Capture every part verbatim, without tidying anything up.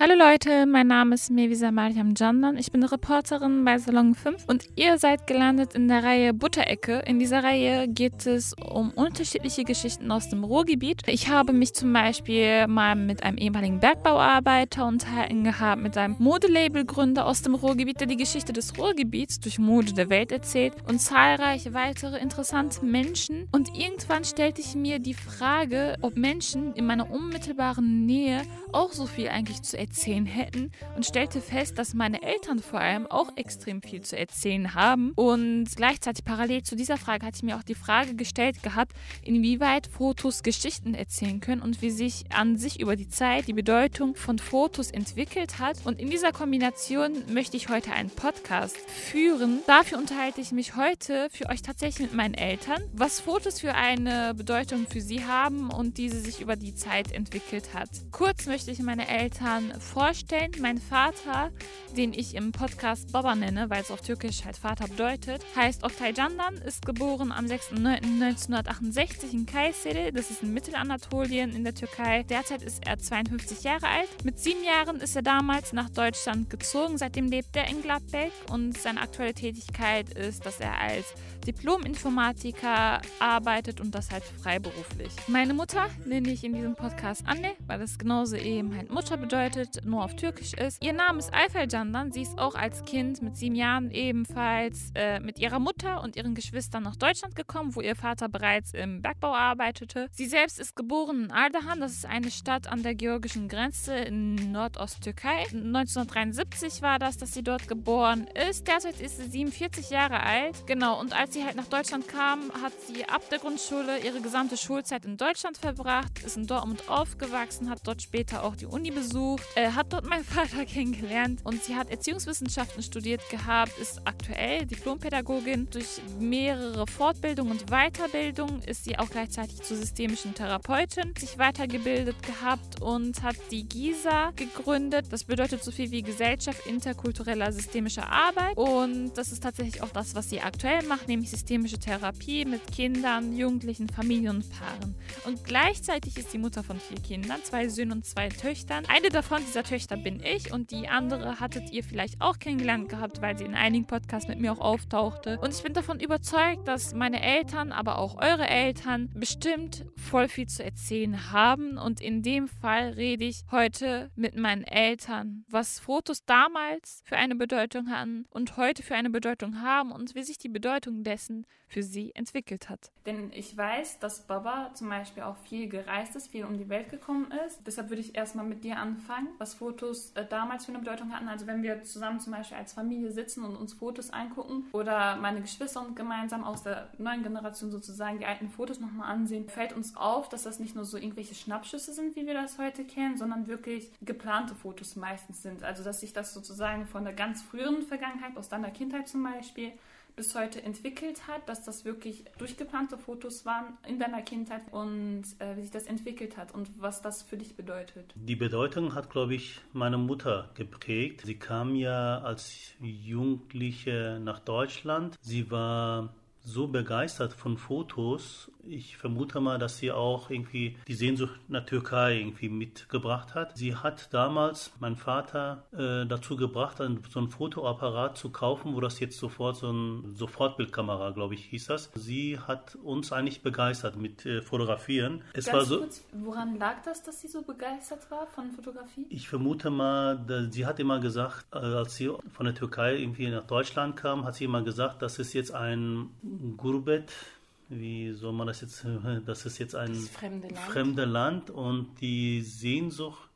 Hallo Leute, mein Name ist Mevisa Malham Jandan. Ich bin Reporterin bei Salon fünf und ihr seid gelandet in der Reihe Butterecke. In dieser Reihe geht es um unterschiedliche Geschichten aus dem Ruhrgebiet. Ich habe mich zum Beispiel mal mit einem ehemaligen Bergbauarbeiter unterhalten gehabt, mit einem Modelabelgründer aus dem Ruhrgebiet, der die Geschichte des Ruhrgebiets durch Mode der Welt erzählt, und zahlreiche weitere interessante Menschen. Und irgendwann stellte ich mir die Frage, ob Menschen in meiner unmittelbaren Nähe auch so viel eigentlich zu erzählen erzählen hätten, und stellte fest, dass meine Eltern vor allem auch extrem viel zu erzählen haben. Und gleichzeitig parallel zu dieser Frage hatte ich mir auch die Frage gestellt gehabt, inwieweit Fotos Geschichten erzählen können und wie sich an sich über die Zeit die Bedeutung von Fotos entwickelt hat. Und in dieser Kombination möchte ich heute einen Podcast führen. Dafür unterhalte ich mich heute für euch tatsächlich mit meinen Eltern, was Fotos für eine Bedeutung für sie haben und diese sich über die Zeit entwickelt hat. Kurz möchte ich meine Eltern vorstellen. Mein Vater, den ich im Podcast Baba nenne, weil es auf Türkisch halt Vater bedeutet, heißt Oktay Candan, ist geboren am sechsten neunten neunzehnhundertachtundsechzig in Kayseri, das ist in Mittelanatolien in der Türkei. Derzeit ist er zweiundfünfzig Jahre alt. Mit sieben Jahren ist er damals nach Deutschland gezogen, seitdem lebt er in Gladbeck und seine aktuelle Tätigkeit ist, dass er als Diplom-Informatiker arbeitet und das halt freiberuflich. Meine Mutter nenne ich in diesem Podcast Anne, weil das genauso eben halt Mutter bedeutet, nur auf Türkisch ist. Ihr Name ist Ayfer Candan. Sie ist auch als Kind mit sieben Jahren ebenfalls äh, mit ihrer Mutter und ihren Geschwistern nach Deutschland gekommen, wo ihr Vater bereits im Bergbau arbeitete. Sie selbst ist geboren in Ardahan. Das ist eine Stadt an der georgischen Grenze in Nordosttürkei. neunzehnhundertdreiundsiebzig war das, dass sie dort geboren ist. Derzeit ist sie siebenundvierzig Jahre alt. Genau, und als sie halt nach Deutschland kam, hat sie ab der Grundschule ihre gesamte Schulzeit in Deutschland verbracht, ist in Dortmund aufgewachsen, hat dort später auch die Uni besucht, hat dort meinen Vater kennengelernt und sie hat Erziehungswissenschaften studiert gehabt, ist aktuell Diplompädagogin. Durch mehrere Fortbildungen und Weiterbildungen ist sie auch gleichzeitig zur systemischen Therapeutin, sich weitergebildet gehabt und hat die GISA gegründet. Das bedeutet so viel wie Gesellschaft interkultureller systemischer Arbeit, und das ist tatsächlich auch das, was sie aktuell macht, nämlich systemische Therapie mit Kindern, Jugendlichen, Familien und Paaren. Und gleichzeitig ist sie Mutter von vier Kindern, zwei Söhnen und zwei Töchtern. Eine davon, dieser Töchter, bin ich, und die andere hattet ihr vielleicht auch kennengelernt gehabt, weil sie in einigen Podcasts mit mir auch auftauchte. Und ich bin davon überzeugt, dass meine Eltern, aber auch eure Eltern, bestimmt voll viel zu erzählen haben. Und in dem Fall rede ich heute mit meinen Eltern, was Fotos damals für eine Bedeutung hatten und heute für eine Bedeutung haben und wie sich die Bedeutung dessen für sie entwickelt hat. Denn ich weiß, dass Baba zum Beispiel auch viel gereist ist, viel um die Welt gekommen ist. Deshalb würde ich erstmal mit dir anfangen, was Fotos äh, damals für eine Bedeutung hatten. Also wenn wir zusammen zum Beispiel als Familie sitzen und uns Fotos angucken oder meine Geschwister und gemeinsam aus der neuen Generation sozusagen die alten Fotos nochmal ansehen, fällt uns auf, dass das nicht nur so irgendwelche Schnappschüsse sind, wie wir das heute kennen, sondern wirklich geplante Fotos meistens sind. Also dass sich das sozusagen von der ganz früheren Vergangenheit, aus deiner Kindheit zum Beispiel, bis heute entwickelt hat, dass das wirklich durchgeplante Fotos waren in deiner Kindheit und äh, wie sich das entwickelt hat und was das für dich bedeutet. Die Bedeutung hat, glaube ich, meine Mutter geprägt. Sie kam ja als Jugendliche nach Deutschland. Sie war so begeistert von Fotos. Ich vermute mal, dass sie auch irgendwie die Sehnsucht nach Türkei irgendwie mitgebracht hat. Sie hat damals meinen Vater äh, dazu gebracht, einen, so einen Fotoapparat zu kaufen, wo das jetzt sofort so eine Sofortbildkamera, glaube ich, hieß das. Sie hat uns eigentlich begeistert mit äh, Fotografieren. Es Ganz war so, kurz, woran lag das, dass sie so begeistert war von Fotografie? Ich vermute mal, dass sie hat immer gesagt, äh, als sie von der Türkei irgendwie nach Deutschland kam, hat sie immer gesagt, das ist jetzt ein Gurbet. Wie soll man das jetzt? Das ist jetzt ein fremdes Land und die Sehnsucht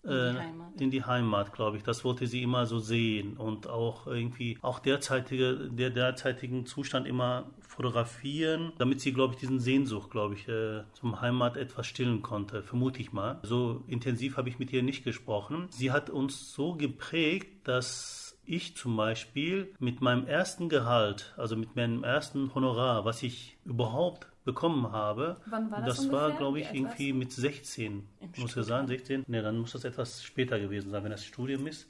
in die Heimat, glaube ich. Das wollte sie immer so sehen und auch irgendwie auch derzeitige, der derzeitigen Zustand immer fotografieren, damit sie, glaube ich, diesen Sehnsucht, glaube ich, äh, zum Heimat etwas stillen konnte, vermute ich mal. So intensiv habe ich mit ihr nicht gesprochen. Sie hat uns so geprägt, dass ich zum Beispiel mit meinem ersten Gehalt, also mit meinem ersten Honorar, was ich überhaupt bekommen habe, wann war das, das war, glaube ich, irgendwie mit sechzehn, muss ja sein, sechzehn, ne, dann muss das etwas später gewesen sein, wenn das Studium ist.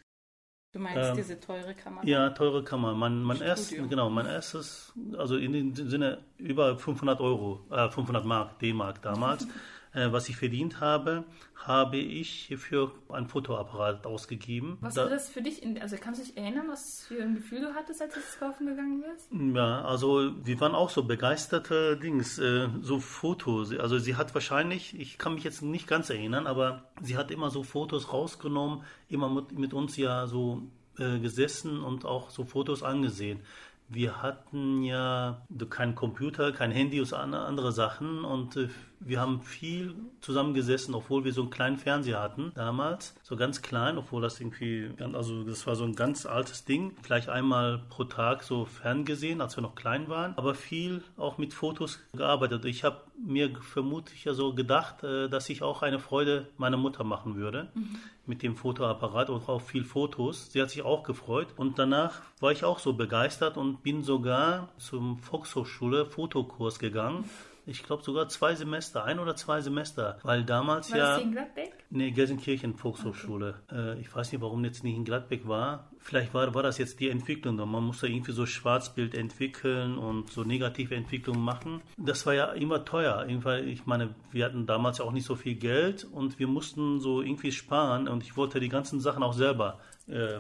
Du meinst ähm, diese teure Kammer? Ja, teure Kammer. Mein, mein erstes, genau, mein erstes, also in dem Sinne über fünfhundert Euro, äh, fünfhundert Mark, D-Mark damals. äh, was ich verdient habe, habe ich für einen Fotoapparat ausgegeben. Was war das für dich? In, also kannst du dich erinnern, was für ein Gefühl du hattest, als du es kaufen gegangen bist? Ja, also wir waren auch so begeisterte Dings, äh, so Fotos. Also sie hat wahrscheinlich, ich kann mich jetzt nicht ganz erinnern, aber sie hat immer so Fotos rausgenommen, immer mit, mit uns ja so äh, gesessen und auch so Fotos angesehen. Wir hatten ja keinen Computer, kein Handy und andere Sachen und wir haben viel zusammengesessen, obwohl wir so einen kleinen Fernseher hatten damals, so ganz klein, obwohl das irgendwie, also das war so ein ganz altes Ding, vielleicht einmal pro Tag so ferngesehen, als wir noch klein waren, aber viel auch mit Fotos gearbeitet. Ich habe mir vermutlich ja so gedacht, dass ich auch eine Freude meiner Mutter machen würde, mhm, mit dem Fotoapparat und auch viel Fotos. Sie hat sich auch gefreut und danach war ich auch so begeistert und bin sogar zum Volkshochschule Fotokurs gegangen. Ich glaube sogar zwei Semester, ein oder zwei Semester, weil damals war ja... War das in Gladbeck? Nee, Gelsenkirchen, Volkshochschule. Okay. Äh, ich weiß nicht, warum jetzt nicht in Gladbeck war. Vielleicht war, war das jetzt die Entwicklung. Man musste irgendwie so Schwarzbild entwickeln und so negative Entwicklungen machen. Das war ja immer teuer. Irgendwann, ich meine, wir hatten damals auch nicht so viel Geld und wir mussten so irgendwie sparen und ich wollte die ganzen Sachen auch selber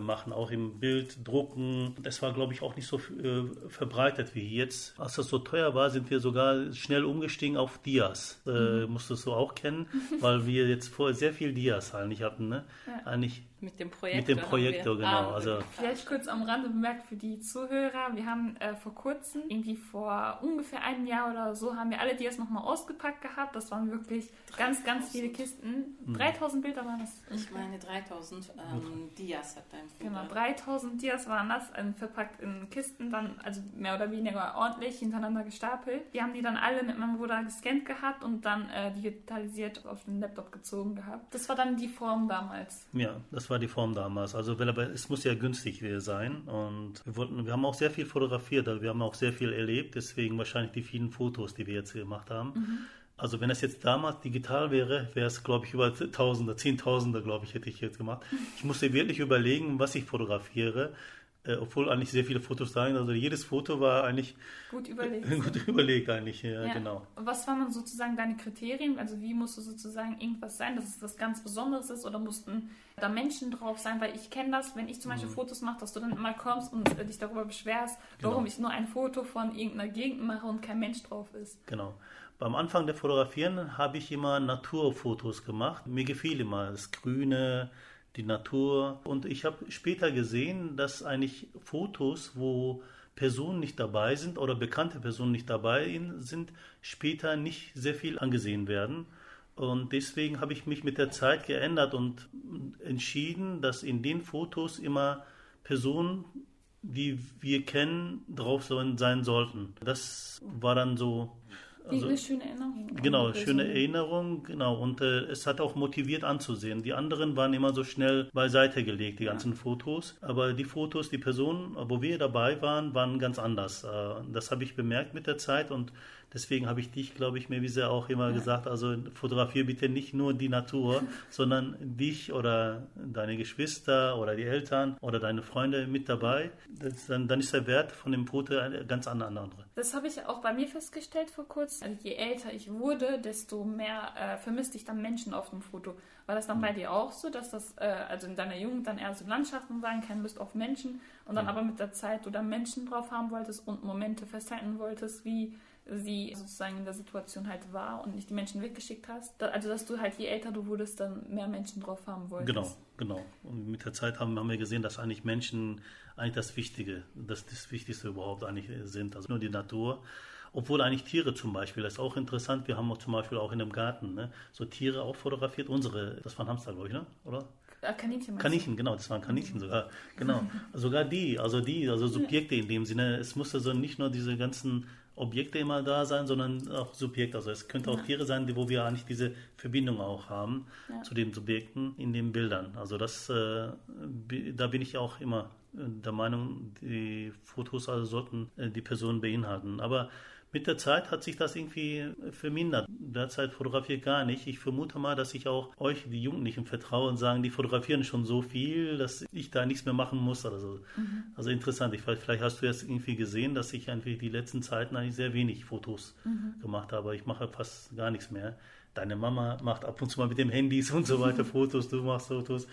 machen, auch im Bild, drucken. Das war, glaube ich, auch nicht so äh, verbreitet wie jetzt. Als das so teuer war, sind wir sogar schnell umgestiegen auf Dias. Äh, mhm. Musstest du auch kennen, weil wir jetzt vorher sehr viel Dias eigentlich hatten. Ne? Ja. Eigentlich mit dem Projektor. Mit dem Projektor, genau. Ah, also, vielleicht kurz am Rande bemerkt für die Zuhörer, wir haben äh, vor kurzem, irgendwie vor ungefähr einem Jahr oder so, haben wir alle Dias nochmal ausgepackt gehabt. Das waren wirklich ganz, ganz viele Kisten. dreitausend mhm. Bilder waren das. Ich meine dreitausend ähm, Dias hat dein Bruder. Genau, dreitausend Dias waren das, ähm, verpackt in Kisten, dann also mehr oder weniger ordentlich hintereinander gestapelt. Wir haben die dann alle mit meinem Bruder gescannt gehabt und dann äh, digitalisiert auf den Laptop gezogen gehabt. Das war dann die Form damals. Ja, das war die Form damals. Also, aber es muss ja günstig sein und wir wollten, wir haben auch sehr viel fotografiert, wir haben auch sehr viel erlebt, deswegen wahrscheinlich die vielen Fotos, die wir jetzt gemacht haben. Mhm. Also wenn das jetzt damals digital wäre, wäre es, glaube ich, über Tausende, Zehntausende, glaube ich, hätte ich jetzt gemacht. Ich musste wirklich überlegen, was ich fotografiere, äh, obwohl eigentlich sehr viele Fotos da sind. Also jedes Foto war eigentlich gut überlegt. Äh, gut überlegt eigentlich, ja, ja, genau. Was waren dann sozusagen deine Kriterien? Also wie musste sozusagen irgendwas sein, dass es was ganz Besonderes ist oder mussten da Menschen drauf sein, weil ich kenne das, wenn ich zum Beispiel mhm. Fotos mache, dass du dann immer kommst und dich darüber beschwerst, warum genau. ich nur ein Foto von irgendeiner Gegend mache und kein Mensch drauf ist. Genau. Beim Anfang der Fotografieren habe ich immer Naturfotos gemacht. Mir gefiel immer das Grüne, die Natur. Und ich habe später gesehen, dass eigentlich Fotos, wo Personen nicht dabei sind oder bekannte Personen nicht dabei sind, später nicht sehr viel angesehen werden. Und deswegen habe ich mich mit der Zeit geändert und entschieden, dass in den Fotos immer Personen, die wir kennen, drauf sein sollten. Das war dann so... Also, eine schöne Erinnerung. Genau, schöne Erinnerung, genau. Und äh, es hat auch motiviert anzusehen. Die anderen waren immer so schnell beiseite gelegt, die ganzen ja. Fotos. Aber die Fotos, die Personen, wo wir dabei waren, waren ganz anders. Äh, das habe ich bemerkt mit der Zeit und deswegen habe ich dich, glaube ich, Mevisa auch immer ja. gesagt, also fotografiere bitte nicht nur die Natur, sondern dich oder deine Geschwister oder die Eltern oder deine Freunde mit dabei. Das, dann, dann ist der Wert von dem Foto ganz anderer. Das habe ich auch bei mir festgestellt vor kurzem. Also je älter ich wurde, desto mehr äh, vermisste ich dann Menschen auf dem Foto. War das dann mhm. bei dir auch so, dass das äh, also in deiner Jugend dann eher so Landschaften sein kann, Lust auf Menschen und dann mhm. aber mit der Zeit du dann Menschen drauf haben wolltest und Momente festhalten wolltest, wie sie sozusagen in der Situation halt war und nicht die Menschen weggeschickt hast. Also, dass du halt, je älter du wurdest, dann mehr Menschen drauf haben wolltest. Genau, genau. Und mit der Zeit haben, haben wir gesehen, dass eigentlich Menschen eigentlich das Wichtige, das, das Wichtigste überhaupt eigentlich sind. Also nur die Natur. Obwohl eigentlich Tiere zum Beispiel, das ist auch interessant, wir haben auch zum Beispiel auch in einem Garten, ne, so Tiere auch fotografiert, unsere, das waren Hamster, glaube ich, ne? Oder? Kaninchen, Kaninchen, genau, das waren Kaninchen sogar. Genau. Sogar die, also die, also Subjekte in dem Sinne. Es musste so nicht nur diese ganzen Objekte immer da sein, sondern auch Subjekte. Also es könnte auch ja. Tiere sein, wo wir eigentlich diese Verbindung auch haben ja. zu den Subjekten in den Bildern. Also das, äh, da bin ich auch immer der Meinung, die Fotos also sollten die Personen beinhalten. Aber Mit der Zeit hat sich das irgendwie vermindert. Derzeit fotografiere ich gar nicht. Ich vermute mal, dass ich auch euch, die Jugendlichen, vertraue und sagen, die fotografieren schon so viel, dass ich da nichts mehr machen muss. Also, mhm. also interessant. Ich, vielleicht hast du jetzt irgendwie gesehen, dass ich eigentlich die letzten Zeiten eigentlich sehr wenig Fotos mhm. gemacht habe. Ich mache fast gar nichts mehr. Deine Mama macht ab und zu mal mit dem Handys und so weiter Fotos, du machst Fotos.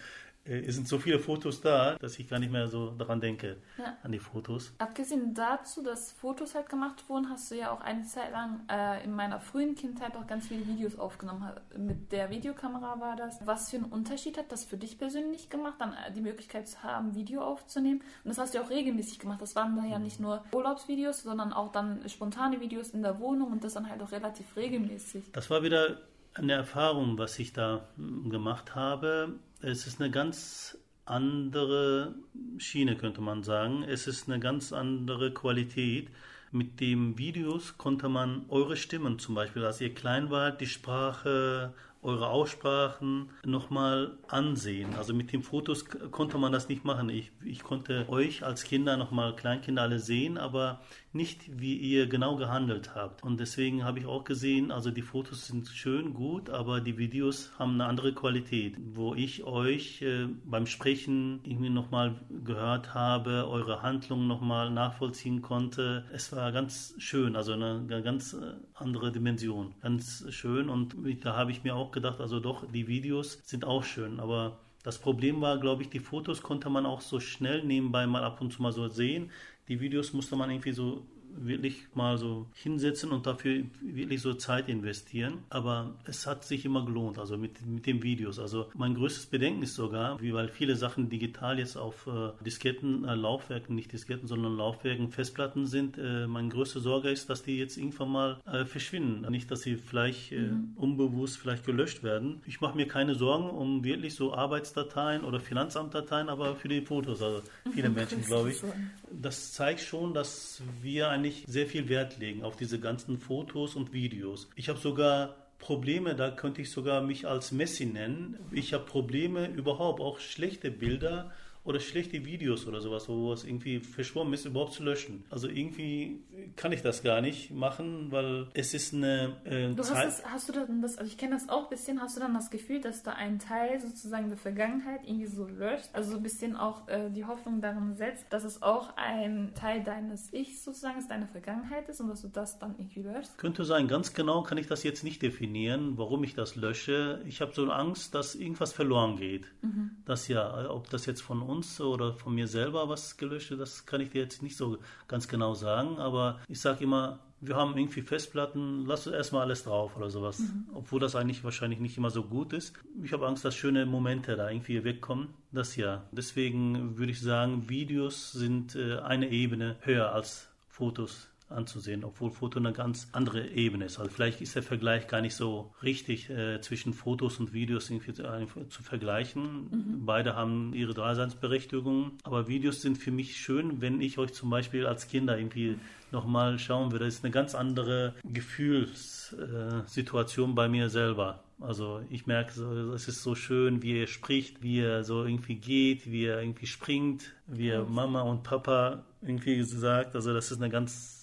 Es sind so viele Fotos da, dass ich gar nicht mehr so daran denke, ja. an die Fotos. Abgesehen dazu, dass Fotos halt gemacht wurden, hast du ja auch eine Zeit lang äh, in meiner frühen Kindheit auch ganz viele Videos aufgenommen. Mit der Videokamera war das. Was für einen Unterschied hat das für dich persönlich gemacht, dann die Möglichkeit zu haben, Video aufzunehmen? Und das hast du ja auch regelmäßig gemacht. Das waren dann ja nicht nur Urlaubsvideos, sondern auch dann spontane Videos in der Wohnung und das dann halt auch relativ regelmäßig. Das war wieder eine Erfahrung, was ich da gemacht habe. Es ist eine ganz andere Schiene, könnte man sagen. Es ist eine ganz andere Qualität. Mit den Videos konnte man eure Stimmen zum Beispiel, als ihr klein wart, die Sprache, eure Aussprachen nochmal ansehen. Also mit den Fotos konnte man das nicht machen. Ich, ich konnte euch als Kinder nochmal, Kleinkinder alle sehen, aber nicht, wie ihr genau gehandelt habt. Und deswegen habe ich auch gesehen, also die Fotos sind schön, gut, aber die Videos haben eine andere Qualität, wo ich euch äh, beim Sprechen irgendwie nochmal gehört habe, eure Handlungen nochmal nachvollziehen konnte. Es war ganz schön, also eine ganz andere Dimension. Ganz schön, und da habe ich mir auch gedacht, also doch, die Videos sind auch schön, aber das Problem war, glaube ich, die Fotos konnte man auch so schnell nebenbei mal ab und zu mal so sehen. Die Videos musste man irgendwie so wirklich mal so hinsetzen und dafür wirklich so Zeit investieren. Aber es hat sich immer gelohnt, also mit, mit den Videos. Also mein größtes Bedenken ist sogar, wie weil viele Sachen digital jetzt auf äh, Disketten, äh, Laufwerken, nicht Disketten, sondern Laufwerken, Festplatten sind. Äh, meine größte Sorge ist, dass die jetzt irgendwann mal äh, verschwinden. Nicht, dass sie vielleicht äh, mhm. unbewusst vielleicht gelöscht werden. Ich mache mir keine Sorgen um wirklich so Arbeitsdateien oder Finanzamtdateien, aber für die Fotos, also viele Menschen, glaube ich. Das zeigt schon, dass wir ein sehr viel Wert legen auf diese ganzen Fotos und Videos. Ich habe sogar Probleme, da könnte ich sogar mich als Messi nennen. Ich habe Probleme überhaupt, auch schlechte Bilder oder schlechte Videos oder sowas, wo es irgendwie verschwommen ist, überhaupt zu löschen. Also irgendwie kann ich das gar nicht machen, weil es ist eine äh, du hast Zeit... Das, hast du dann das, also ich kenne das auch ein bisschen, hast du dann das Gefühl, dass du einen Teil sozusagen der Vergangenheit irgendwie so löscht, also so ein bisschen auch äh, die Hoffnung darin setzt, dass es auch ein Teil deines Ichs sozusagen ist, deiner Vergangenheit ist und dass du das dann irgendwie löscht? Könnte sein, ganz genau kann ich das jetzt nicht definieren, warum ich das lösche. Ich habe so eine Angst, dass irgendwas verloren geht. Mhm. Das ja, ob das jetzt von uns oder von mir selber was gelöscht, das kann ich dir jetzt nicht so ganz genau sagen, aber ich sage immer, wir haben irgendwie Festplatten, lass uns erstmal alles drauf oder sowas, mhm. obwohl das eigentlich wahrscheinlich nicht immer so gut ist. Ich habe Angst, dass schöne Momente da irgendwie wegkommen, das ja. Deswegen würde ich sagen, Videos sind eine Ebene höher als Fotos anzusehen, obwohl Foto eine ganz andere Ebene ist. Also vielleicht ist der Vergleich gar nicht so richtig, äh, zwischen Fotos und Videos irgendwie zu, äh, zu vergleichen. Mhm. Beide haben ihre Daseinsberechtigung, aber Videos sind für mich schön, wenn ich euch zum Beispiel als Kinder irgendwie nochmal schauen würde. Das ist eine ganz andere Gefühlssituation bei mir selber. Also ich merke, es ist so schön, wie er spricht, wie er so irgendwie geht, wie er irgendwie springt, wie er Mama und Papa irgendwie sagt. Also das ist eine ganz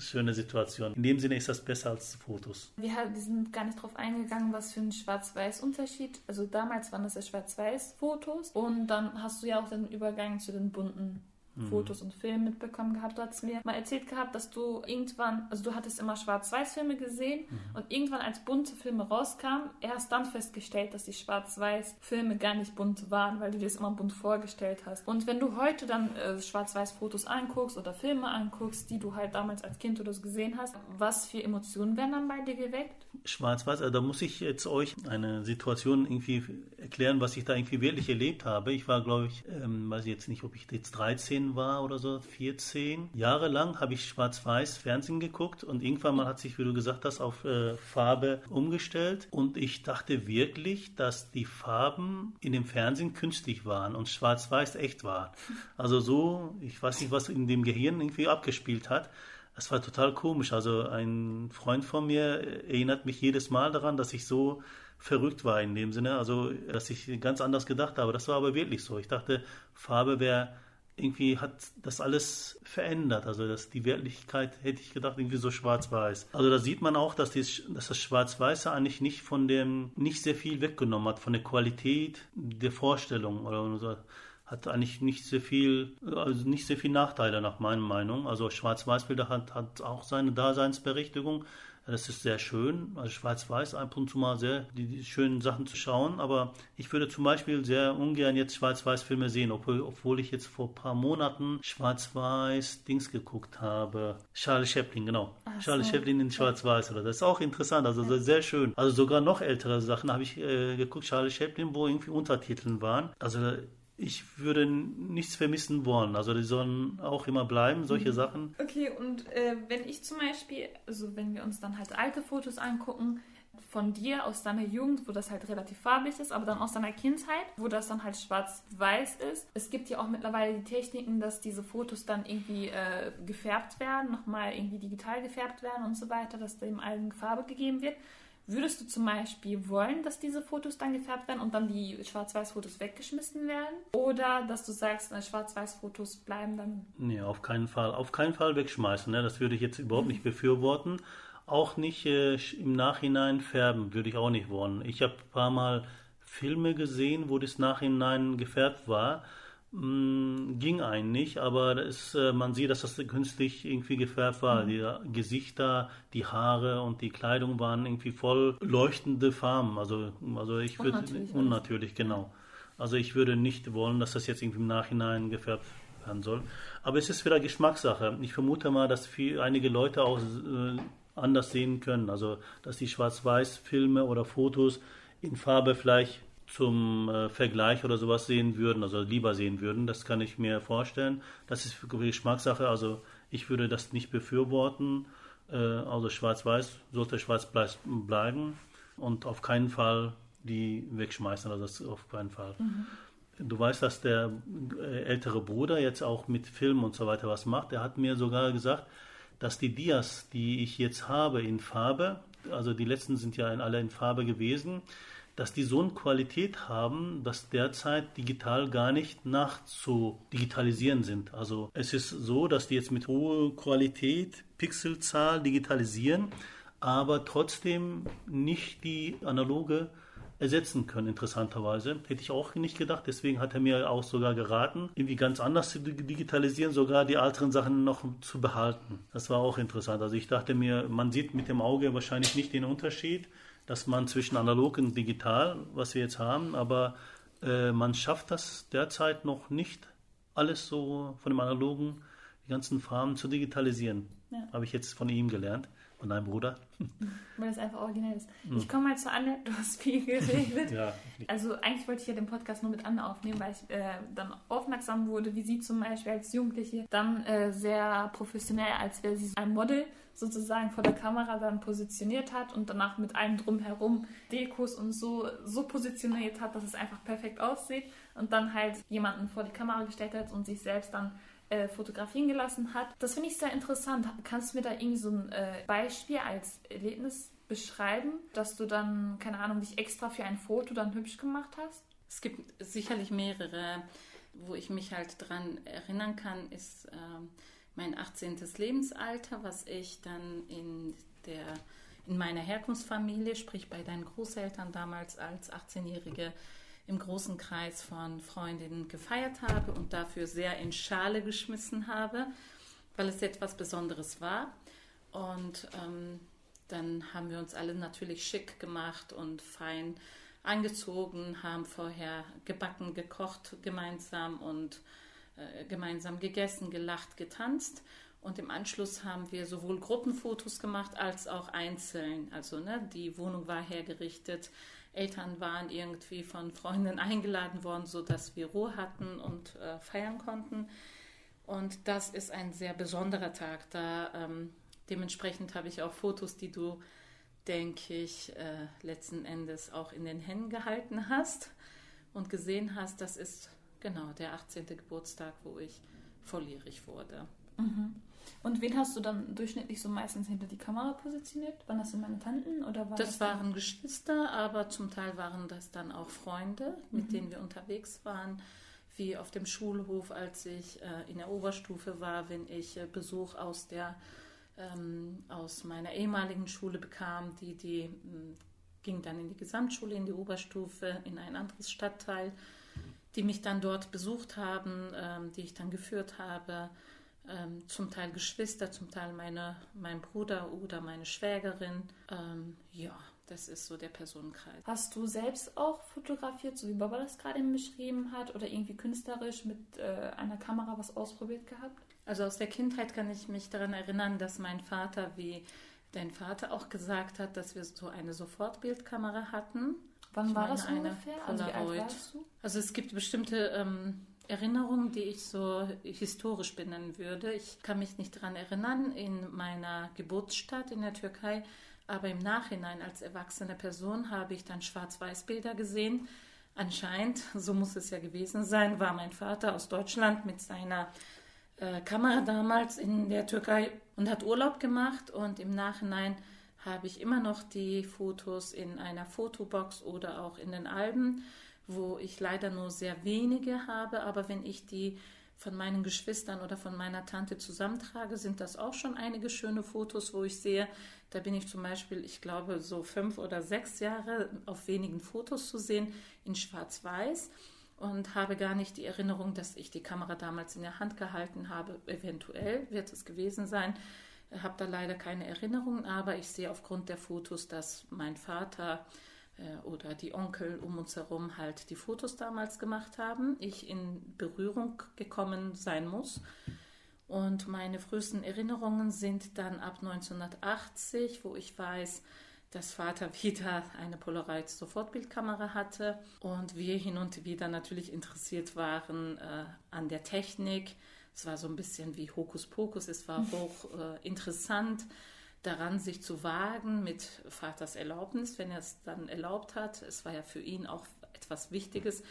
schöne Situation. In dem Sinne ist das besser als Fotos. Wir sind gar nicht drauf eingegangen, was für ein Schwarz-Weiß-Unterschied. Also damals waren das ja Schwarz-Weiß-Fotos und dann hast du ja auch den Übergang zu den bunten Fotos und Filme mitbekommen gehabt. Du hast mir mal erzählt gehabt, dass du irgendwann, also du hattest immer Schwarz-Weiß-Filme gesehen mhm. und irgendwann, als bunte Filme rauskamen, erst dann festgestellt, dass die Schwarz-Weiß-Filme gar nicht bunt waren, weil du dir das immer bunt vorgestellt hast. Und wenn du heute dann äh, Schwarz-Weiß-Fotos anguckst oder Filme anguckst, die du halt damals als Kind oder so gesehen hast, was für Emotionen werden dann bei dir geweckt? Schwarz-Weiß, also da muss ich jetzt euch eine Situation irgendwie erklären, was ich da irgendwie wirklich erlebt habe. Ich war, glaube ich, ähm, weiß ich jetzt nicht, ob ich jetzt dreizehn war oder so, vierzehn. Jahre lang habe ich schwarz-weiß Fernsehen geguckt und irgendwann mal hat sich, wie du gesagt hast, auf äh, Farbe umgestellt und ich dachte wirklich, dass die Farben in dem Fernsehen künstlich waren und schwarz-weiß echt war. Also so, ich weiß nicht, was in dem Gehirn irgendwie abgespielt hat. Es war total komisch. Also ein Freund von mir erinnert mich jedes Mal daran, dass ich so verrückt war in dem Sinne, also dass ich ganz anders gedacht habe. Das war aber wirklich so. Ich dachte, Farbe wäre irgendwie hat das alles verändert. Also das, die Wirklichkeit, hätte ich gedacht, irgendwie so schwarz-weiß. Also da sieht man auch, dass, die, dass das Schwarz-Weiße eigentlich nicht von dem, nicht sehr viel weggenommen hat, von der Qualität der Vorstellung oder so. Hat eigentlich nicht sehr viel, also nicht sehr viel Nachteile nach meiner Meinung. Also Schwarz-Weiß-Bilder hat, hat auch seine Daseinsberechtigung. Das ist sehr schön, also Schwarz-Weiß ab und zu mal sehr die, die schönen Sachen zu schauen, aber ich würde zum Beispiel sehr ungern jetzt Schwarz-Weiß-Filme sehen, obwohl, obwohl ich jetzt vor ein paar Monaten Schwarz-Weiß-Dings geguckt habe. Charlie Chaplin, genau. Ach, Charlie so. Chaplin in Schwarz-Weiß, oder? Das ist auch interessant, also ja. Sehr schön. Also sogar noch ältere Sachen habe ich äh, geguckt, Charlie Chaplin, wo irgendwie Untertiteln waren. Also ich würde nichts vermissen wollen. Also die sollen auch immer bleiben, solche mhm. Sachen. Okay, und äh, wenn ich zum Beispiel, also wenn wir uns dann halt alte Fotos angucken, von dir aus deiner Jugend, wo das halt relativ farbig ist, aber dann aus deiner Kindheit, wo das dann halt schwarz-weiß ist. Es gibt ja auch mittlerweile die Techniken, dass diese Fotos dann irgendwie äh, gefärbt werden, nochmal irgendwie digital gefärbt werden und so weiter, dass dem allen Farbe gegeben wird. Würdest du zum Beispiel wollen, dass diese Fotos dann gefärbt werden und dann die Schwarz-Weiß-Fotos weggeschmissen werden? Oder dass du sagst, Schwarz-Weiß-Fotos bleiben dann... Nee, auf keinen Fall. Auf keinen Fall wegschmeißen. Ne? Das würde ich jetzt überhaupt nicht befürworten. Auch nicht äh, im Nachhinein färben, würde ich auch nicht wollen. Ich habe ein paar Mal Filme gesehen, wo das Nachhinein gefärbt war. Hm, ging einen nicht, aber das, äh, man sieht, dass das künstlich irgendwie gefärbt war. Mhm. Die Gesichter, die Haare und die Kleidung waren irgendwie voll leuchtende Farben. Also, also ich würde unnatürlich, unnatürlich genau. Also ich würde nicht wollen, dass das jetzt irgendwie im Nachhinein gefärbt werden soll. Aber es ist wieder Geschmackssache. Ich vermute mal, dass viel, einige Leute auch äh, anders sehen können. Also dass die Schwarz-Weiß-Filme oder Fotos in Farbe vielleicht zum äh, Vergleich oder sowas sehen würden, also lieber sehen würden, das kann ich mir vorstellen. Das ist Geschmackssache, also ich würde das nicht befürworten. Äh, also schwarz-weiß sollte schwarz bleiben und auf keinen Fall die wegschmeißen, also das auf keinen Fall. Mhm. Du weißt, dass der ältere Bruder jetzt auch mit Filmen und so weiter was macht. Er hat mir sogar gesagt, dass die Dias, die ich jetzt habe in Farbe, also die letzten sind ja in, alle in Farbe gewesen, dass die so eine Qualität haben, dass derzeit digital gar nicht nachzudigitalisieren sind. Also es ist so, dass die jetzt mit hoher Qualität, Pixelzahl digitalisieren, aber trotzdem nicht die analoge ersetzen können, interessanterweise. Hätte ich auch nicht gedacht, deswegen hat er mir auch sogar geraten, irgendwie ganz anders zu digitalisieren, sogar die älteren Sachen noch zu behalten. Das war auch interessant. Also ich dachte mir, man sieht mit dem Auge wahrscheinlich nicht den Unterschied, dass man zwischen analog und digital, was wir jetzt haben, aber äh, man schafft das derzeit noch nicht, alles so von dem Analogen, die ganzen Farben zu digitalisieren. Ja. Habe ich jetzt von ihm gelernt, von deinem Bruder. Weil das einfach originell ist. Mhm. Ich komme mal zu Anne, du hast viel geredet. Ja. Also eigentlich wollte ich ja den Podcast nur mit Anne aufnehmen, weil ich äh, dann aufmerksam wurde, wie sie zum Beispiel als Jugendliche dann äh, sehr professionell, als wäre sie ein Model, sozusagen vor der Kamera dann positioniert hat und danach mit allem drumherum Dekos und so, so positioniert hat, dass es einfach perfekt aussieht und dann halt jemanden vor die Kamera gestellt hat und sich selbst dann äh, fotografieren gelassen hat. Das finde ich sehr interessant. Kannst du mir da irgendwie so ein äh, Beispiel als Erlebnis beschreiben, dass du dann, keine Ahnung, dich extra für ein Foto dann hübsch gemacht hast? Es gibt sicherlich mehrere, wo ich mich halt dran erinnern kann, ist... Ähm mein achtzehntes Lebensalter, was ich dann in, der, in meiner Herkunftsfamilie, sprich bei deinen Großeltern damals als achtzehnjährige im großen Kreis von Freundinnen gefeiert habe und dafür sehr in Schale geschmissen habe, weil es etwas Besonderes war. Und ähm, dann haben wir uns alle natürlich schick gemacht und fein angezogen, haben vorher gebacken, gekocht gemeinsam und gemeinsam gegessen, gelacht, getanzt und im Anschluss haben wir sowohl Gruppenfotos gemacht als auch einzeln. Also ne, die Wohnung war hergerichtet, Eltern waren irgendwie von Freunden eingeladen worden, sodass wir Ruhe hatten und äh, feiern konnten. Und das ist ein sehr besonderer Tag. Da ähm, dementsprechend habe ich auch Fotos, die du, denke ich, äh, letzten Endes auch in den Händen gehalten hast und gesehen hast, das ist... Genau, der achtzehnte Geburtstag, wo ich volljährig wurde. Mhm. Und wen hast du dann durchschnittlich so meistens hinter die Kamera positioniert? Waren das so meine Tanten? Oder war das, das waren Geschwister, aber zum Teil waren das dann auch Freunde, mit mhm. denen wir unterwegs waren. wie auf dem Schulhof, als ich äh, in der Oberstufe war, wenn ich äh, Besuch aus der ähm, aus meiner ehemaligen Schule bekam, die, die mh, ging dann in die Gesamtschule, in die Oberstufe, in ein anderes Stadtteil, die mich dann dort besucht haben, ähm, die ich dann geführt habe, ähm, zum Teil Geschwister, zum Teil meine, mein Bruder oder meine Schwägerin. Ähm, ja, das ist so der Personenkreis. Hast du selbst auch fotografiert, so wie Baba das gerade beschrieben hat, oder irgendwie künstlerisch mit äh, einer Kamera was ausprobiert gehabt? Also aus der Kindheit kann ich mich daran erinnern, dass mein Vater, wie dein Vater auch gesagt hat, dass wir so eine Sofortbildkamera hatten. Wann ich war meine, das ungefähr? Also, wie alt warst du? Also es gibt bestimmte ähm, Erinnerungen, die ich so historisch benennen würde. Ich kann mich nicht daran erinnern, in meiner Geburtsstadt in der Türkei, aber im Nachhinein als erwachsene Person habe ich dann Schwarz-Weiß-Bilder gesehen. Anscheinend, so muss es ja gewesen sein, war mein Vater aus Deutschland mit seiner äh, Kamera damals in der Türkei und hat Urlaub gemacht, und im Nachhinein habe ich immer noch die Fotos in einer Fotobox oder auch in den Alben, wo ich leider nur sehr wenige habe. Aber wenn ich die von meinen Geschwistern oder von meiner Tante zusammentrage, sind das auch schon einige schöne Fotos, wo ich sehe, da bin ich zum Beispiel, ich glaube, so fünf oder sechs Jahre auf wenigen Fotos zu sehen in Schwarz-Weiß und habe gar nicht die Erinnerung, dass ich die Kamera damals in der Hand gehalten habe. Eventuell wird es gewesen sein. Ich habe da leider keine Erinnerungen, aber ich sehe aufgrund der Fotos, dass mein Vater äh, oder die Onkel um uns herum halt die Fotos damals gemacht haben, ich in Berührung gekommen sein muss. Und meine frühesten Erinnerungen sind dann ab neunzehnhundertachtzig, wo ich weiß, dass Vater wieder eine Polaroid-Sofortbildkamera hatte und wir hin und wieder natürlich interessiert waren äh, an der Technik. Es war so ein bisschen wie Hokuspokus, es war auch äh, interessant, daran sich zu wagen mit Vaters Erlaubnis, wenn er es dann erlaubt hat. Es war ja für ihn auch etwas Wichtiges.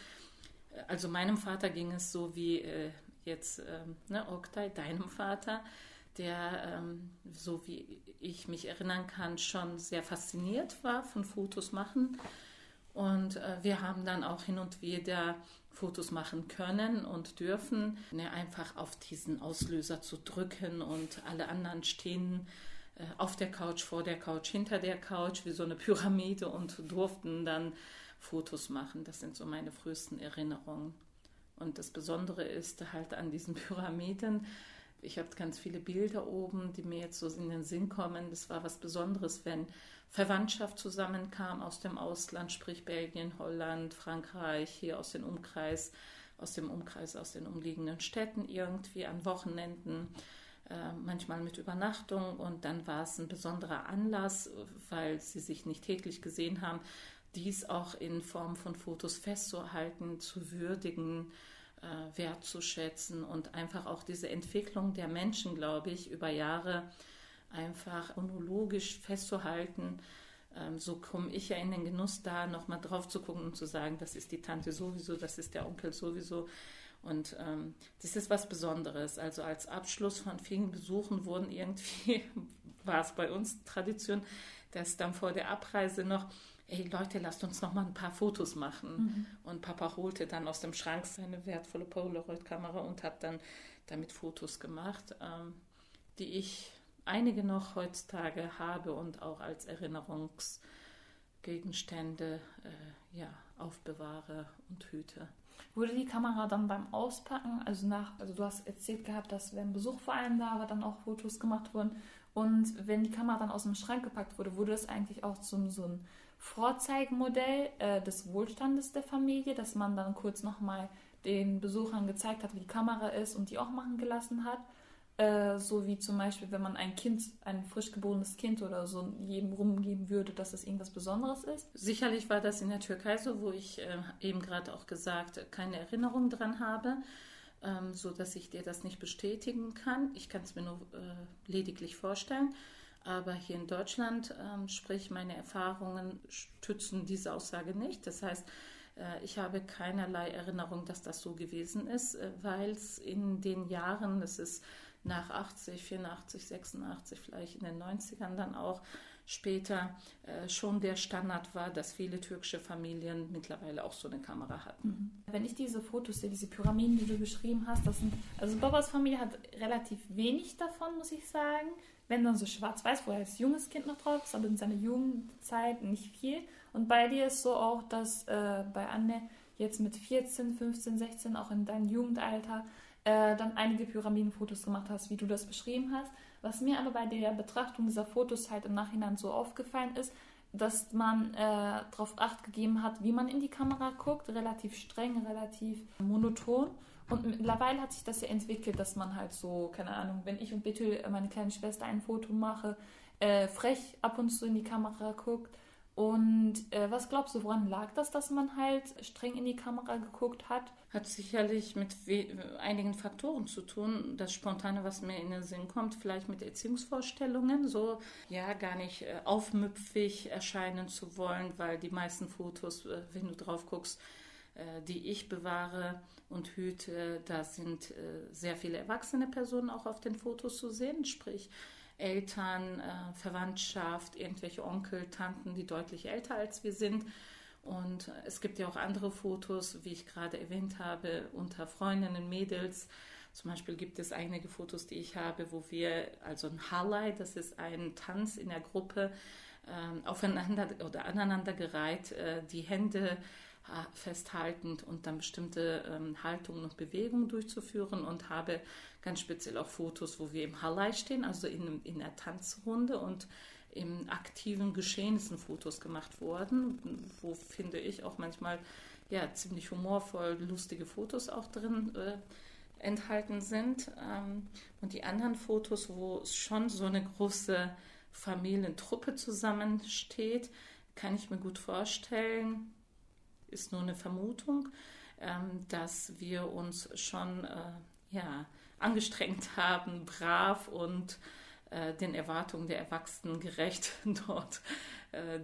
Also meinem Vater ging es so wie äh, jetzt äh, ne, Oktay, deinem Vater, der, ähm, so wie ich mich erinnern kann, schon sehr fasziniert war von Fotos machen. Und äh, wir haben dann auch hin und wieder Fotos machen können und dürfen, ne, einfach auf diesen Auslöser zu drücken, und alle anderen stehen äh, auf der Couch, vor der Couch, hinter der Couch, wie so eine Pyramide, und durften dann Fotos machen. Das sind so meine frühesten Erinnerungen. Und das Besondere ist halt an diesen Pyramiden, ich habe ganz viele Bilder oben, die mir jetzt so in den Sinn kommen. Das war was Besonderes, wenn Verwandtschaft zusammenkam aus dem Ausland, sprich Belgien, Holland, Frankreich, hier aus dem Umkreis, aus dem Umkreis, aus den umliegenden Städten irgendwie an Wochenenden, äh, manchmal mit Übernachtung. Und dann war es ein besonderer Anlass, weil sie sich nicht täglich gesehen haben, dies auch in Form von Fotos festzuhalten, zu würdigen, wertzuschätzen und einfach auch diese Entwicklung der Menschen, glaube ich, über Jahre einfach chronologisch festzuhalten. So komme ich ja in den Genuss, da nochmal drauf zu gucken und zu sagen, das ist die Tante sowieso, das ist der Onkel sowieso. Und ähm, das ist was Besonderes. Also als Abschluss von vielen Besuchen wurden irgendwie, war es bei uns Tradition, dass dann vor der Abreise noch: Ey Leute, lasst uns noch mal ein paar Fotos machen. Mhm. Und Papa holte dann aus dem Schrank seine wertvolle Polaroid-Kamera und hat dann damit Fotos gemacht, ähm, die ich einige noch heutzutage habe und auch als Erinnerungsgegenstände äh, ja, aufbewahre und hüte. Wurde die Kamera dann beim Auspacken, also nach, also du hast erzählt gehabt, dass wenn Besuch vor allem da war, dann auch Fotos gemacht wurden. Und wenn die Kamera dann aus dem Schrank gepackt wurde, wurde das eigentlich auch zum so ein Vorzeigemodell äh, des Wohlstandes der Familie, dass man dann kurz nochmal den Besuchern gezeigt hat, wie die Kamera ist, und die auch machen gelassen hat. Äh, so wie zum Beispiel, wenn man ein Kind, ein frisch geborenes Kind oder so jedem rumgeben würde, dass es irgendwas Besonderes ist. Sicherlich war das in der Türkei so, wo ich äh, eben gerade auch gesagt keine Erinnerung dran habe, ähm, sodass ich dir das nicht bestätigen kann. Ich kann es mir nur äh, lediglich vorstellen. Aber hier in Deutschland, ähm, sprich meine Erfahrungen, stützen diese Aussage nicht. Das heißt, äh, ich habe keinerlei Erinnerung, dass das so gewesen ist, äh, weil es in den Jahren, das ist nach achtzig, vierundachtzig, sechsundachtzig, vielleicht in den neunzigern dann auch, später äh, schon der Standard war, dass viele türkische Familien mittlerweile auch so eine Kamera hatten. Wenn ich diese Fotos sehe, diese Pyramiden, die du beschrieben hast, das sind, also Babas Familie hat relativ wenig davon, muss ich sagen. Wenn dann so schwarz-weiß, wo er als junges Kind noch drauf ist, aber in seiner Jugendzeit nicht viel. Und bei dir ist so auch, dass äh, bei Anne jetzt mit vierzehn, fünfzehn, sechzehn, auch in deinem Jugendalter, äh, dann einige Pyramidenfotos gemacht hast, wie du das beschrieben hast. Was mir aber bei der Betrachtung dieser Fotos halt im Nachhinein so aufgefallen ist, dass man äh, darauf Acht gegeben hat, wie man in die Kamera guckt, relativ streng, relativ monoton. Und mittlerweile hat sich das ja entwickelt, dass man halt so, keine Ahnung, wenn ich und Betül, meine kleine Schwester, ein Foto mache, äh, frech ab und zu in die Kamera guckt. Und äh, was glaubst du, woran lag das, dass man halt streng in die Kamera geguckt hat? Hat sicherlich mit einigen Faktoren zu tun. Das Spontane, was mir in den Sinn kommt, vielleicht mit Erziehungsvorstellungen, so ja gar nicht äh, aufmüpfig erscheinen zu wollen, weil die meisten Fotos, äh, wenn du drauf guckst, die ich bewahre und hüte, da sind sehr viele erwachsene Personen auch auf den Fotos zu sehen, sprich Eltern, Verwandtschaft, irgendwelche Onkel, Tanten, die deutlich älter als wir sind. Und es gibt ja auch andere Fotos, wie ich gerade erwähnt habe, unter Freundinnen, Mädels. Zum Beispiel gibt es einige Fotos, die ich habe, wo wir, also ein Halay, das ist ein Tanz in der Gruppe, aufeinander oder aneinandergereiht, die Hände festhaltend und dann bestimmte ähm, Haltungen und Bewegungen durchzuführen, und habe ganz speziell auch Fotos, wo wir im Halay stehen, also in, in der Tanzrunde, und im aktiven Geschehnissen Fotos gemacht worden, wo, finde ich, auch manchmal ja ziemlich humorvoll lustige Fotos auch drin äh, enthalten sind. Ähm, und die anderen Fotos, wo schon so eine große Familientruppe zusammensteht, kann ich mir gut vorstellen, ist nur eine Vermutung, dass wir uns schon ja, angestrengt haben, brav und den Erwartungen der Erwachsenen gerecht dort,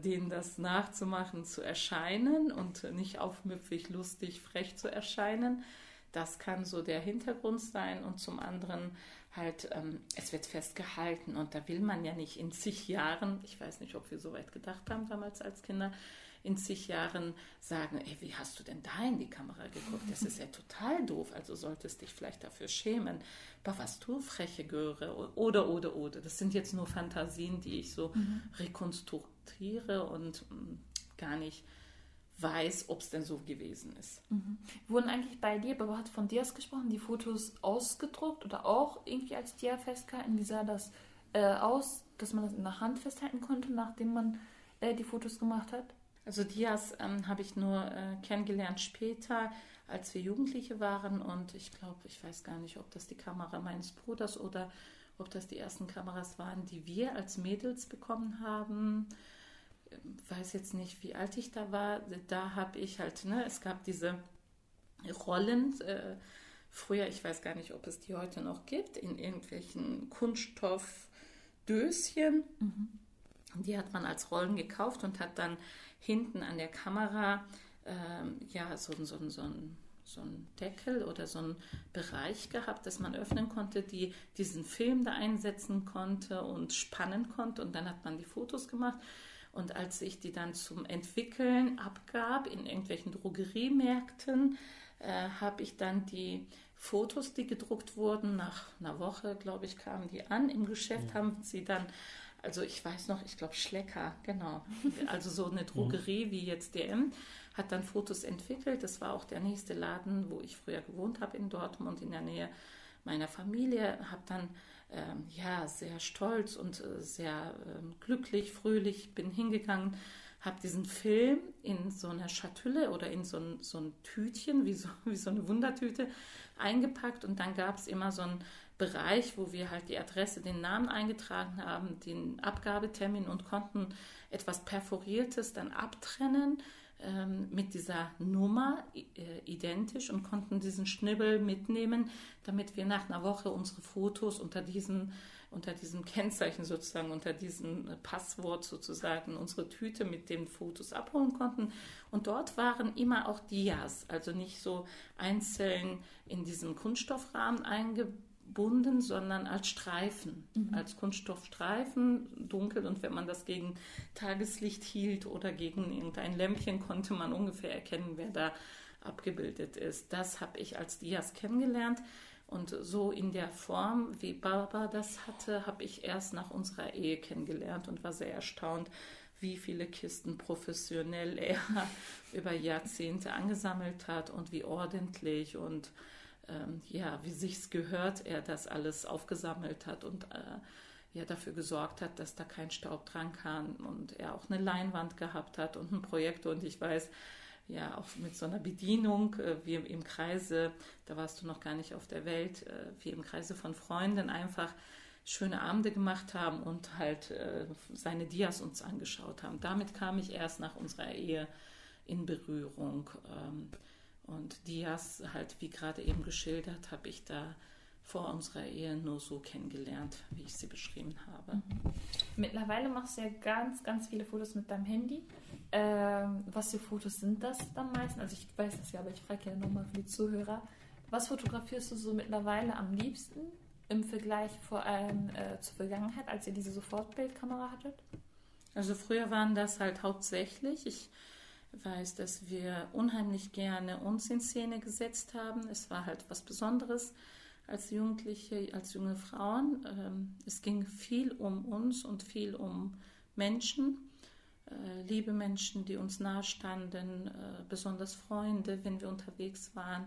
denen das nachzumachen, zu erscheinen und nicht aufmüpfig, lustig, frech zu erscheinen. Das kann so der Hintergrund sein, und zum anderen halt, ähm, es wird festgehalten, und da will man ja nicht in zig Jahren, ich weiß nicht, ob wir so weit gedacht haben damals als Kinder, in zig Jahren sagen, ey, wie hast du denn da in die Kamera geguckt? Das ist ja total doof, also solltest dich vielleicht dafür schämen. Aber was du, freche Göre, oder, oder, oder. Das sind jetzt nur Fantasien, die ich so mhm. rekonstruiere und mh, gar nicht weiß, ob es denn so gewesen ist. Mhm. Wurden eigentlich bei dir, Baba hat von Dias gesprochen, die Fotos ausgedruckt oder auch irgendwie als Dia festgehalten? Wie sah das äh, aus, dass man das in der Hand festhalten konnte, nachdem man äh, die Fotos gemacht hat? Also Dias ähm, habe ich nur äh, kennengelernt später, als wir Jugendliche waren, und ich glaube, ich weiß gar nicht, ob das die Kamera meines Bruders oder ob das die ersten Kameras waren, die wir als Mädels bekommen haben. Weiß jetzt nicht, wie alt ich da war, da habe ich halt, ne, es gab diese Rollen, äh, früher, ich weiß gar nicht, ob es die heute noch gibt, in irgendwelchen Kunststoffdöschen, mhm. die hat man als Rollen gekauft und hat dann hinten an der Kamera, ähm, ja, so, so, so, so ein so einen Deckel oder so einen Bereich gehabt, dass man öffnen konnte, die diesen Film da einsetzen konnte und spannen konnte, und dann hat man die Fotos gemacht. Und als ich die dann zum Entwickeln abgab in irgendwelchen Drogeriemärkten, äh, habe ich dann die Fotos, die gedruckt wurden, nach einer Woche, glaube ich, kamen die an. Im Geschäft ja. haben sie dann, also ich weiß noch, ich glaube Schlecker, genau, also so eine Drogerie wie jetzt D M, hat dann Fotos entwickelt. Das war auch der nächste Laden, wo ich früher gewohnt habe in Dortmund, in der Nähe meiner Familie, habe dann ähm, ja sehr stolz und äh, sehr ähm, glücklich, fröhlich bin hingegangen, habe diesen Film in so einer Schatulle oder in so ein, so ein Tütchen, wie so, wie so eine Wundertüte, eingepackt, und dann gab es immer so einen Bereich, wo wir halt die Adresse, den Namen eingetragen haben, den Abgabetermin, und konnten etwas Perforiertes dann abtrennen, mit dieser Nummer äh, identisch, und konnten diesen Schnibbel mitnehmen, damit wir nach einer Woche unsere Fotos unter diesem, unter diesem Kennzeichen sozusagen, unter diesem Passwort sozusagen, unsere Tüte mit den Fotos abholen konnten. Und dort waren immer auch Dias, also nicht so einzeln in diesem Kunststoffrahmen eingebaut, gebunden, sondern als Streifen, mhm. als Kunststoffstreifen, dunkel. Und wenn man das gegen Tageslicht hielt oder gegen irgendein Lämpchen, konnte man ungefähr erkennen, wer da abgebildet ist. Das habe ich als Dias kennengelernt. Und so in der Form, wie Barbara das hatte, habe ich erst nach unserer Ehe kennengelernt und war sehr erstaunt, wie viele Kisten professionell er über Jahrzehnte angesammelt hat und wie ordentlich und ähm, ja, wie sich's gehört, er das alles aufgesammelt hat und äh, ja, dafür gesorgt hat, dass da kein Staub dran kann, und er auch eine Leinwand gehabt hat und einen Projektor. Und ich weiß, ja, auch mit so einer Bedienung, äh, wie im Kreise, da warst du noch gar nicht auf der Welt, äh, wie im Kreise von Freunden einfach schöne Abende gemacht haben und halt äh, seine Dias uns angeschaut haben. Damit kam ich erst nach unserer Ehe in Berührung. Ähm, und Dias, halt wie gerade eben geschildert, habe ich da vor unserer Ehe nur so kennengelernt, wie ich sie beschrieben habe. Mittlerweile machst du ja ganz, ganz viele Fotos mit deinem Handy. Ähm, was für Fotos sind das dann meistens? Also ich weiß das ja, aber ich frage ja nochmal für die Zuhörer. Was fotografierst du so mittlerweile am liebsten? Im Vergleich vor allem äh, zur Vergangenheit, als ihr diese Sofortbildkamera hattet? Also früher waren das halt hauptsächlich. Ich weiß, dass wir unheimlich gerne uns in Szene gesetzt haben. Es war halt was Besonderes als Jugendliche, als junge Frauen. Ähm, es ging viel um uns und viel um Menschen, äh, liebe Menschen, die uns nahestanden, äh, besonders Freunde, wenn wir unterwegs waren,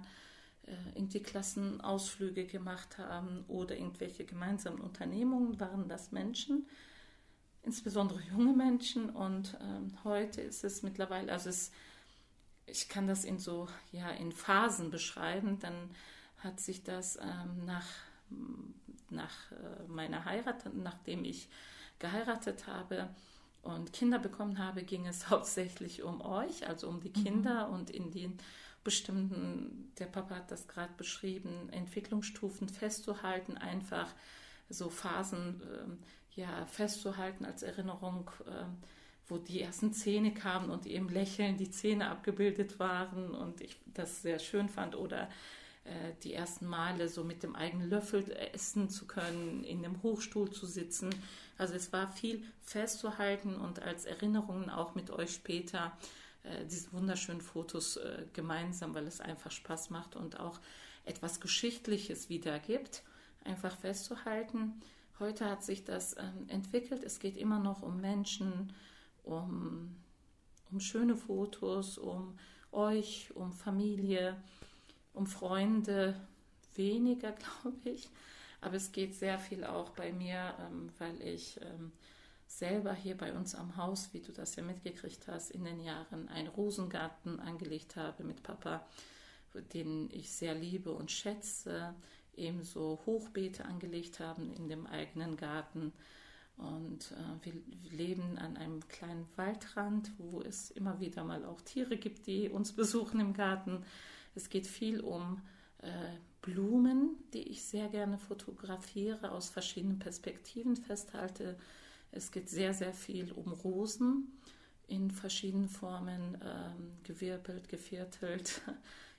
irgendwie Klassenausflüge gemacht haben oder irgendwelche gemeinsamen Unternehmungen, waren das Menschen, insbesondere junge Menschen. Und ähm, heute ist es mittlerweile, also es, ich kann das in so, ja, in Phasen beschreiben, dann hat sich das ähm, nach, nach äh, meiner Heirat, nachdem ich geheiratet habe und Kinder bekommen habe, ging es hauptsächlich um euch, also um die Kinder, mhm. und in den bestimmten, der Papa hat das gerade beschrieben, Entwicklungsstufen festzuhalten, einfach so Phasen ähm, ja, festzuhalten als Erinnerung, ähm, wo die ersten Zähne kamen und eben lächeln, die Zähne abgebildet waren und ich das sehr schön fand, oder äh, die ersten Male so mit dem eigenen Löffel essen zu können, in einem Hochstuhl zu sitzen. Also es war viel festzuhalten und als Erinnerungen auch mit euch später diese wunderschönen Fotos äh, gemeinsam, weil es einfach Spaß macht und auch etwas Geschichtliches wiedergibt, einfach festzuhalten. Heute hat sich das ähm, entwickelt. Es geht immer noch um Menschen, um, um schöne Fotos, um euch, um Familie, um Freunde, weniger, glaube ich. Aber es geht sehr viel auch bei mir, ähm, weil ich... Ähm, selber hier bei uns am Haus, wie du das ja mitgekriegt hast, in den Jahren einen Rosengarten angelegt habe mit Papa, den ich sehr liebe und schätze, ebenso Hochbeete angelegt haben in dem eigenen Garten. Und äh, wir, wir leben an einem kleinen Waldrand, wo es immer wieder mal auch Tiere gibt, die uns besuchen im Garten. Es geht viel um äh, Blumen, die ich sehr gerne fotografiere, aus verschiedenen Perspektiven festhalte. Es geht sehr, sehr viel um Rosen in verschiedenen Formen, ähm, gewirbelt, geviertelt,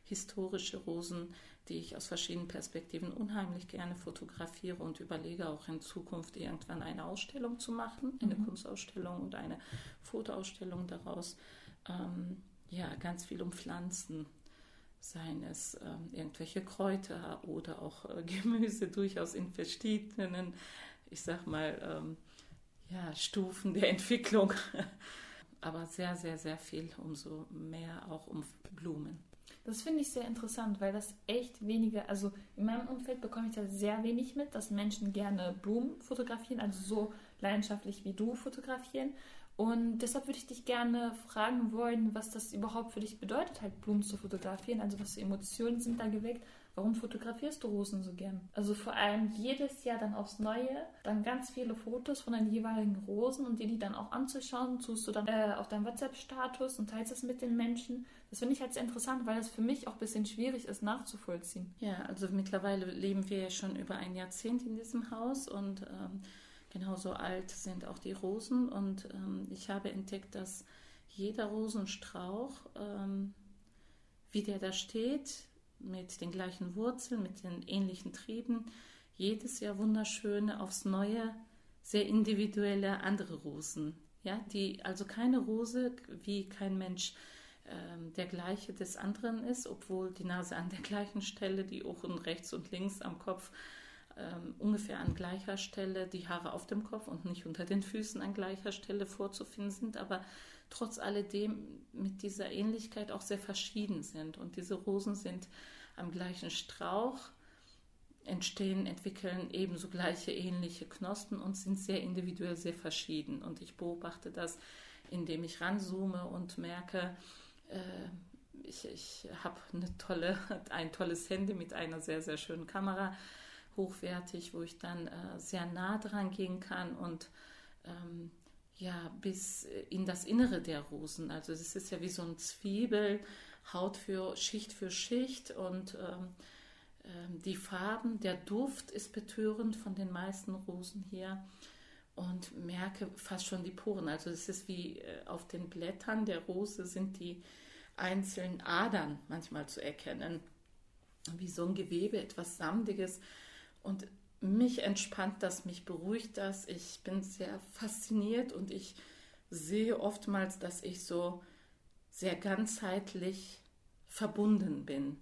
historische Rosen, die ich aus verschiedenen Perspektiven unheimlich gerne fotografiere und überlege auch in Zukunft irgendwann eine Ausstellung zu machen, eine mhm. Kunstausstellung und eine Fotoausstellung daraus. Ähm, ja, ganz viel um Pflanzen, seien es ähm, irgendwelche Kräuter oder auch äh, Gemüse, durchaus in verschiedenen, ich sag mal, ähm, ja, Stufen der Entwicklung, aber sehr, sehr, sehr viel, umso mehr auch um Blumen. Das finde ich sehr interessant, weil das echt weniger, also in meinem Umfeld bekomme ich da sehr wenig mit, dass Menschen gerne Blumen fotografieren, also so leidenschaftlich wie du fotografieren. Und deshalb würde ich dich gerne fragen wollen, was das überhaupt für dich bedeutet, halt Blumen zu fotografieren, also was für Emotionen sind da geweckt. Warum fotografierst du Rosen so gern? Also vor allem jedes Jahr dann aufs Neue, dann ganz viele Fotos von den jeweiligen Rosen und dir die dann auch anzuschauen, tust du dann äh, auf deinen WhatsApp-Status und teilst es mit den Menschen. Das finde ich halt sehr interessant, weil das für mich auch ein bisschen schwierig ist nachzuvollziehen. Ja, also mittlerweile leben wir ja schon über ein Jahrzehnt in diesem Haus und ähm, genauso alt sind auch die Rosen. Und ähm, ich habe entdeckt, dass jeder Rosenstrauch, ähm, wie der da steht, mit den gleichen Wurzeln, mit den ähnlichen Trieben, jedes Jahr wunderschöne, aufs Neue, sehr individuelle andere Rosen. Ja, die, also keine Rose, wie kein Mensch ähm, der gleiche des anderen ist, obwohl die Nase an der gleichen Stelle, die Ohren rechts und links am Kopf ähm, ungefähr an gleicher Stelle, die Haare auf dem Kopf und nicht unter den Füßen an gleicher Stelle vorzufinden sind, aber trotz alledem mit dieser Ähnlichkeit auch sehr verschieden sind. Und diese Rosen sind am gleichen Strauch, entstehen, entwickeln ebenso gleiche, ähnliche Knospen und sind sehr individuell, sehr verschieden. Und ich beobachte das, indem ich ranzoome und merke, äh, ich, ich habe eine tolle, ein tolles Handy mit einer sehr, sehr schönen Kamera, hochwertig, wo ich dann äh, sehr nah dran gehen kann und ähm, ja, bis in das Innere der Rosen. Also das ist ja wie so ein Zwiebel, Haut für Schicht für Schicht und ähm, die Farben, der Duft ist betörend von den meisten Rosen hier und merke fast schon die Poren. Also es ist wie auf den Blättern der Rose sind die einzelnen Adern manchmal zu erkennen, wie so ein Gewebe, etwas Samtiges. Und mich entspannt das, mich beruhigt das. Ich bin sehr fasziniert und ich sehe oftmals, dass ich so sehr ganzheitlich verbunden bin.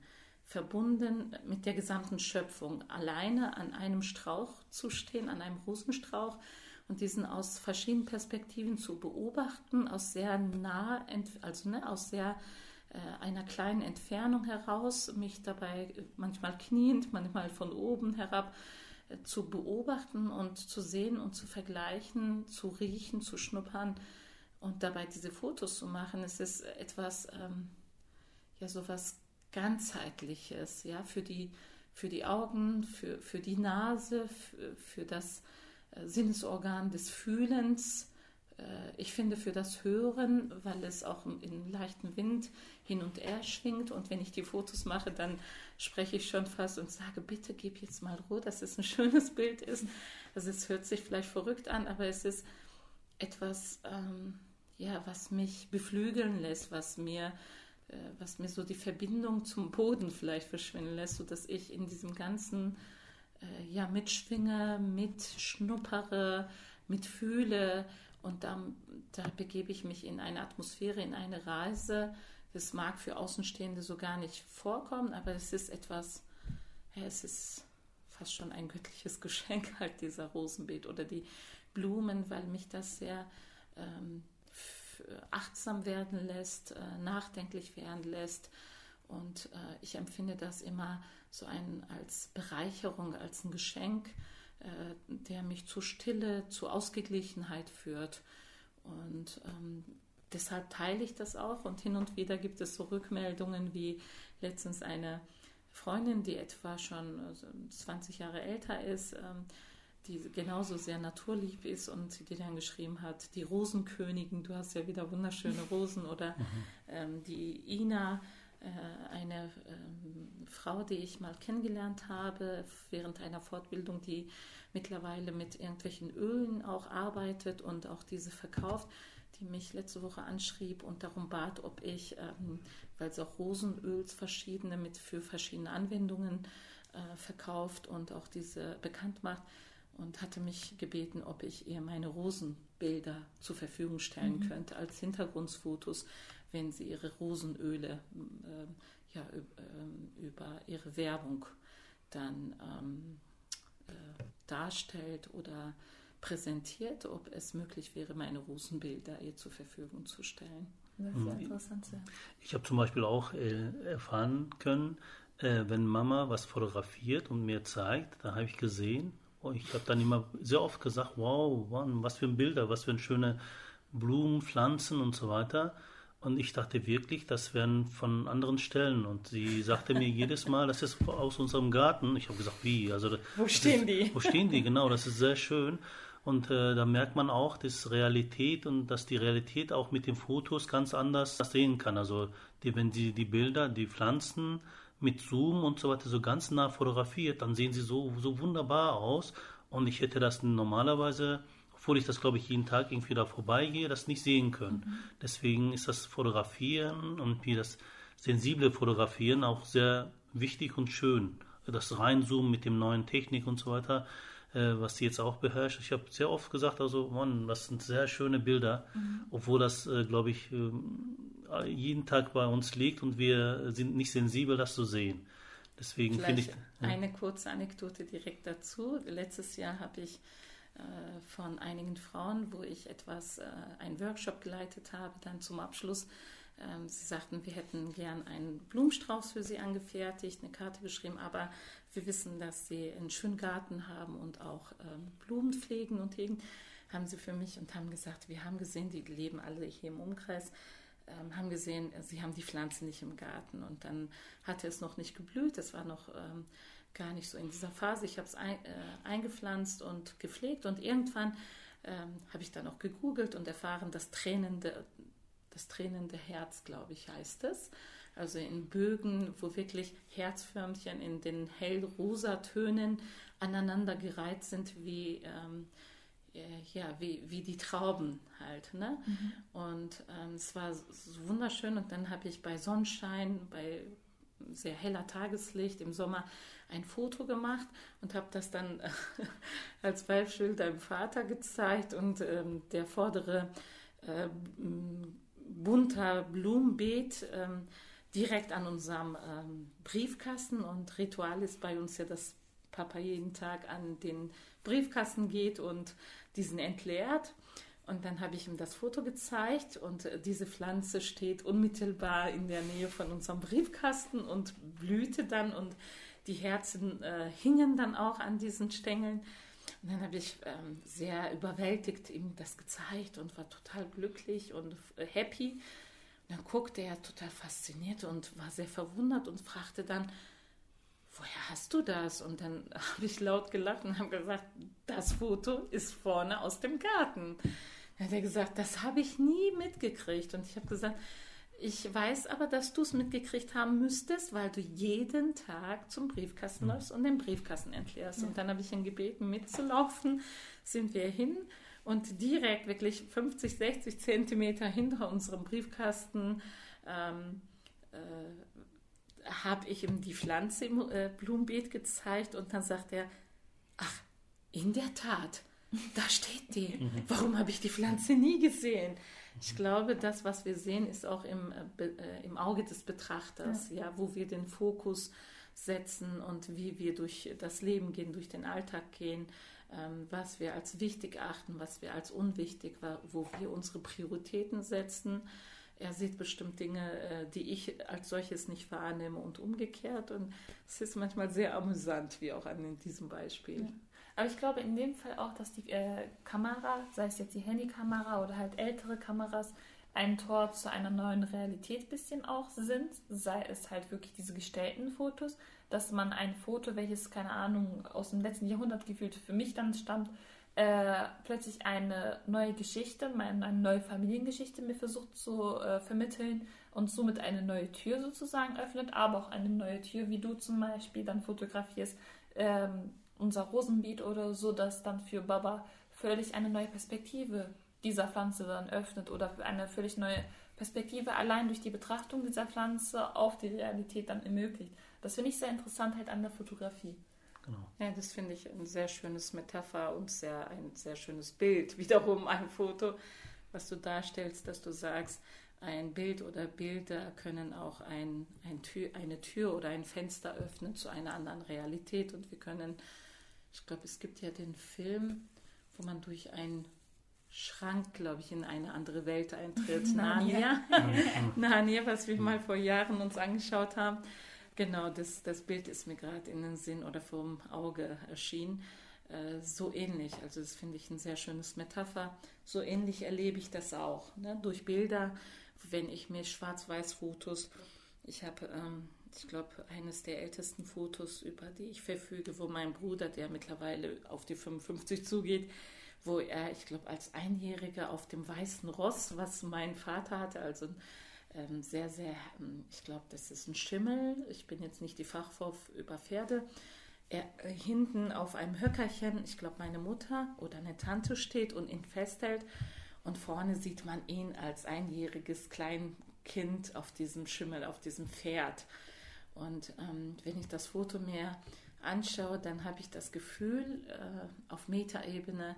Verbunden mit der gesamten Schöpfung, alleine an einem Strauch zu stehen, an einem Rosenstrauch und diesen aus verschiedenen Perspektiven zu beobachten, aus sehr nah, also ne, aus sehr äh, einer kleinen Entfernung heraus, mich dabei manchmal kniend, manchmal von oben herab äh, zu beobachten und zu sehen und zu vergleichen, zu riechen, zu schnuppern und dabei diese Fotos zu machen. Es ist etwas, ähm, ja, sowas Ganzheitliches, ja, für die, für die Augen, für, für die Nase, für, für das Sinnesorgan des Fühlens, ich finde für das Hören, weil es auch in leichten Wind hin und her schwingt und wenn ich die Fotos mache, dann spreche ich schon fast und sage, bitte gib jetzt mal Ruhe, dass es ein schönes Bild ist. Also es hört sich vielleicht verrückt an, aber es ist etwas, ähm, ja, was mich beflügeln lässt, was mir was mir so die Verbindung zum Boden vielleicht verschwinden lässt, sodass ich in diesem Ganzen äh, ja, mitschwinge, mitschnuppere, mitfühle und dann, da begebe ich mich in eine Atmosphäre, in eine Reise. Das mag für Außenstehende so gar nicht vorkommen, aber es ist etwas, ja, es ist fast schon ein göttliches Geschenk halt, dieser Rosenbeet oder die Blumen, weil mich das sehr ähm, achtsam werden lässt, nachdenklich werden lässt und ich empfinde das immer so ein, als Bereicherung, als ein Geschenk, der mich zur Stille, zur Ausgeglichenheit führt und ähm, deshalb teile ich das auch und hin und wieder gibt es so Rückmeldungen wie letztens eine Freundin, die etwa schon zwanzig Jahre älter ist, ähm, die genauso sehr naturlieb ist und die dann geschrieben hat, die Rosenkönigin, du hast ja wieder wunderschöne Rosen oder mhm. ähm, die Ina, äh, eine ähm, Frau, die ich mal kennengelernt habe während einer Fortbildung, die mittlerweile mit irgendwelchen Ölen auch arbeitet und auch diese verkauft, die mich letzte Woche anschrieb und darum bat, ob ich, ähm, weil es auch Rosenöls verschiedene mit für verschiedene Anwendungen äh, verkauft und auch diese bekannt macht, und hatte mich gebeten, ob ich ihr meine Rosenbilder zur Verfügung stellen mhm. könnte als Hintergrundfotos, wenn sie ihre Rosenöle äh, ja, über ihre Werbung dann ähm, äh, darstellt oder präsentiert, ob es möglich wäre, meine Rosenbilder ihr zur Verfügung zu stellen. Das ist mhm. interessant. Ja. Ich habe zum Beispiel auch äh, erfahren können, äh, wenn Mama was fotografiert und mir zeigt, da habe ich gesehen, ich habe dann immer sehr oft gesagt, wow, Mann, was für ein Bilder, was für ein schöne Blumen, Pflanzen und so weiter. Und ich dachte wirklich, das wären von anderen Stellen. Und sie sagte mir jedes Mal, das ist aus unserem Garten. Ich habe gesagt, wie? Also, wo stehen die? Ist, wo stehen die, genau, das ist sehr schön. Und äh, da merkt man auch, dass Realität und dass die Realität auch mit den Fotos ganz anders sehen kann. Also die, wenn sie die Bilder, die Pflanzen mit Zoom und so weiter so ganz nah fotografiert, dann sehen sie so, so wunderbar aus. Und ich hätte das normalerweise, obwohl ich das, glaube ich, jeden Tag irgendwie da vorbeigehe, das nicht sehen können. Mhm. Deswegen ist das Fotografieren und wie das sensible Fotografieren auch sehr wichtig und schön. das Reinzoomen mit dem neuen Technik und so weiter, äh, was sie jetzt auch beherrscht. Ich habe sehr oft gesagt, also Mann, das sind sehr schöne Bilder, mhm. obwohl das, äh, glaube ich, äh, jeden Tag bei uns liegt und wir sind nicht sensibel, das zu sehen. Deswegen finde ich... Ja. Eine kurze Anekdote direkt dazu. Letztes Jahr habe ich äh, von einigen Frauen, wo ich etwas, äh, einen Workshop geleitet habe, dann zum Abschluss, ähm, sie sagten, wir hätten gern einen Blumenstrauß für sie angefertigt, eine Karte geschrieben, aber wir wissen, dass sie einen schönen Garten haben und auch ähm, Blumen pflegen und hegen, haben sie für mich und haben gesagt, wir haben gesehen, die leben alle hier im Umkreis, haben gesehen, sie haben die Pflanzen nicht im Garten und dann hatte es noch nicht geblüht, es war noch ähm, gar nicht so in dieser Phase. Ich habe es ein, äh, eingepflanzt und gepflegt und irgendwann ähm, habe ich dann auch gegoogelt und erfahren, das tränende, das tränende Herz, glaube ich, heißt es. Also in Bögen, wo wirklich Herzförmchen in den hellrosa Tönen aneinander gereiht sind wie... Ähm, ja, wie, wie die Trauben halt, ne? Mhm. Und ähm, es war so wunderschön und dann habe ich bei Sonnenschein, bei sehr heller Tageslicht im Sommer ein Foto gemacht und habe das dann äh, als Wahlschild deinem Vater gezeigt und ähm, der vordere äh, bunter Blumenbeet ähm, direkt an unserem ähm, Briefkasten und Ritual ist bei uns ja, dass Papa jeden Tag an den Briefkasten geht und diesen entleert. Und dann habe ich ihm das Foto gezeigt und diese Pflanze steht unmittelbar in der Nähe von unserem Briefkasten und blühte dann und die Herzen äh, hingen dann auch an diesen Stängeln. Und dann habe ich ähm, sehr überwältigt ihm das gezeigt und war total glücklich und happy. Und dann guckte er total fasziniert und war sehr verwundert und fragte dann, woher hast du das? Und dann habe ich laut gelacht und habe gesagt, das Foto ist vorne aus dem Garten. Dann hat er gesagt, das habe ich nie mitgekriegt. Und ich habe gesagt, ich weiß aber, dass du es mitgekriegt haben müsstest, weil du jeden Tag zum Briefkasten läufst und den Briefkasten entleerst. Und dann habe ich ihn gebeten, mitzulaufen, sind wir hin. Und direkt wirklich fünfzig, sechzig Zentimeter hinter unserem Briefkasten ähm, äh, habe ich ihm die Pflanze im äh, Blumenbeet gezeigt und dann sagt er, ach, in der Tat, da steht die. Warum habe ich die Pflanze nie gesehen? Ich glaube, das, was wir sehen, ist auch im, äh, im Auge des Betrachters, ja. Ja, wo wir den Fokus setzen und wie wir durch das Leben gehen, durch den Alltag gehen, ähm, was wir als wichtig achten, was wir als unwichtig, wo wir unsere Prioritäten setzen. Er sieht bestimmt Dinge, die ich als solches nicht wahrnehme und umgekehrt. Und es ist manchmal sehr amüsant, wie auch an diesem Beispiel. Ja. Aber ich glaube in dem Fall auch, dass die äh, Kamera, sei es jetzt die Handykamera oder halt ältere Kameras, ein Tor zu einer neuen Realität ein bisschen auch sind. Sei es halt wirklich diese gestellten Fotos, dass man ein Foto, welches, keine Ahnung, aus dem letzten Jahrhundert gefühlt für mich dann stammt, Äh, plötzlich eine neue Geschichte, eine neue Familiengeschichte mir versucht zu äh, vermitteln und somit eine neue Tür sozusagen öffnet, aber auch eine neue Tür, wie du zum Beispiel dann fotografierst, ähm, unser Rosenbeet oder so, dass dann für Baba völlig eine neue Perspektive dieser Pflanze dann öffnet oder eine völlig neue Perspektive allein durch die Betrachtung dieser Pflanze auf die Realität dann ermöglicht. Das finde ich sehr interessant halt an der Fotografie. Genau. Ja, das finde ich ein sehr schönes Metapher und sehr, ein sehr schönes Bild. Wiederum ein Foto, was du darstellst, dass du sagst, ein Bild oder Bilder können auch ein, ein Tür, eine Tür oder ein Fenster öffnen zu einer anderen Realität. Und wir können, ich glaube, es gibt ja den Film, wo man durch einen Schrank, glaube ich, in eine andere Welt eintritt. Narnia. Narnia, was wir mal vor Jahren uns angeschaut haben. Genau, das, das Bild ist mir gerade in den Sinn oder vom Auge erschienen. Äh, so ähnlich, also das finde ich ein sehr schönes Metapher. So ähnlich erlebe ich das auch, ne? Durch Bilder, wenn ich mir Schwarz-Weiß-Fotos, ich habe, ähm, ich glaube, eines der ältesten Fotos, über die ich verfüge, wo mein Bruder, der mittlerweile auf die fünfundfünfzig zugeht, wo er, ich glaube, als Einjähriger auf dem weißen Ross, was mein Vater hatte, also ein sehr, sehr, ich glaube, das ist ein Schimmel, ich bin jetzt nicht die Fachfrau über Pferde, er hinten auf einem Höckerchen, ich glaube, meine Mutter oder eine Tante steht und ihn festhält und vorne sieht man ihn als einjähriges Kleinkind auf diesem Schimmel, auf diesem Pferd. Und ähm, wenn ich das Foto mir anschaue, dann habe ich das Gefühl, äh, auf Metaebene,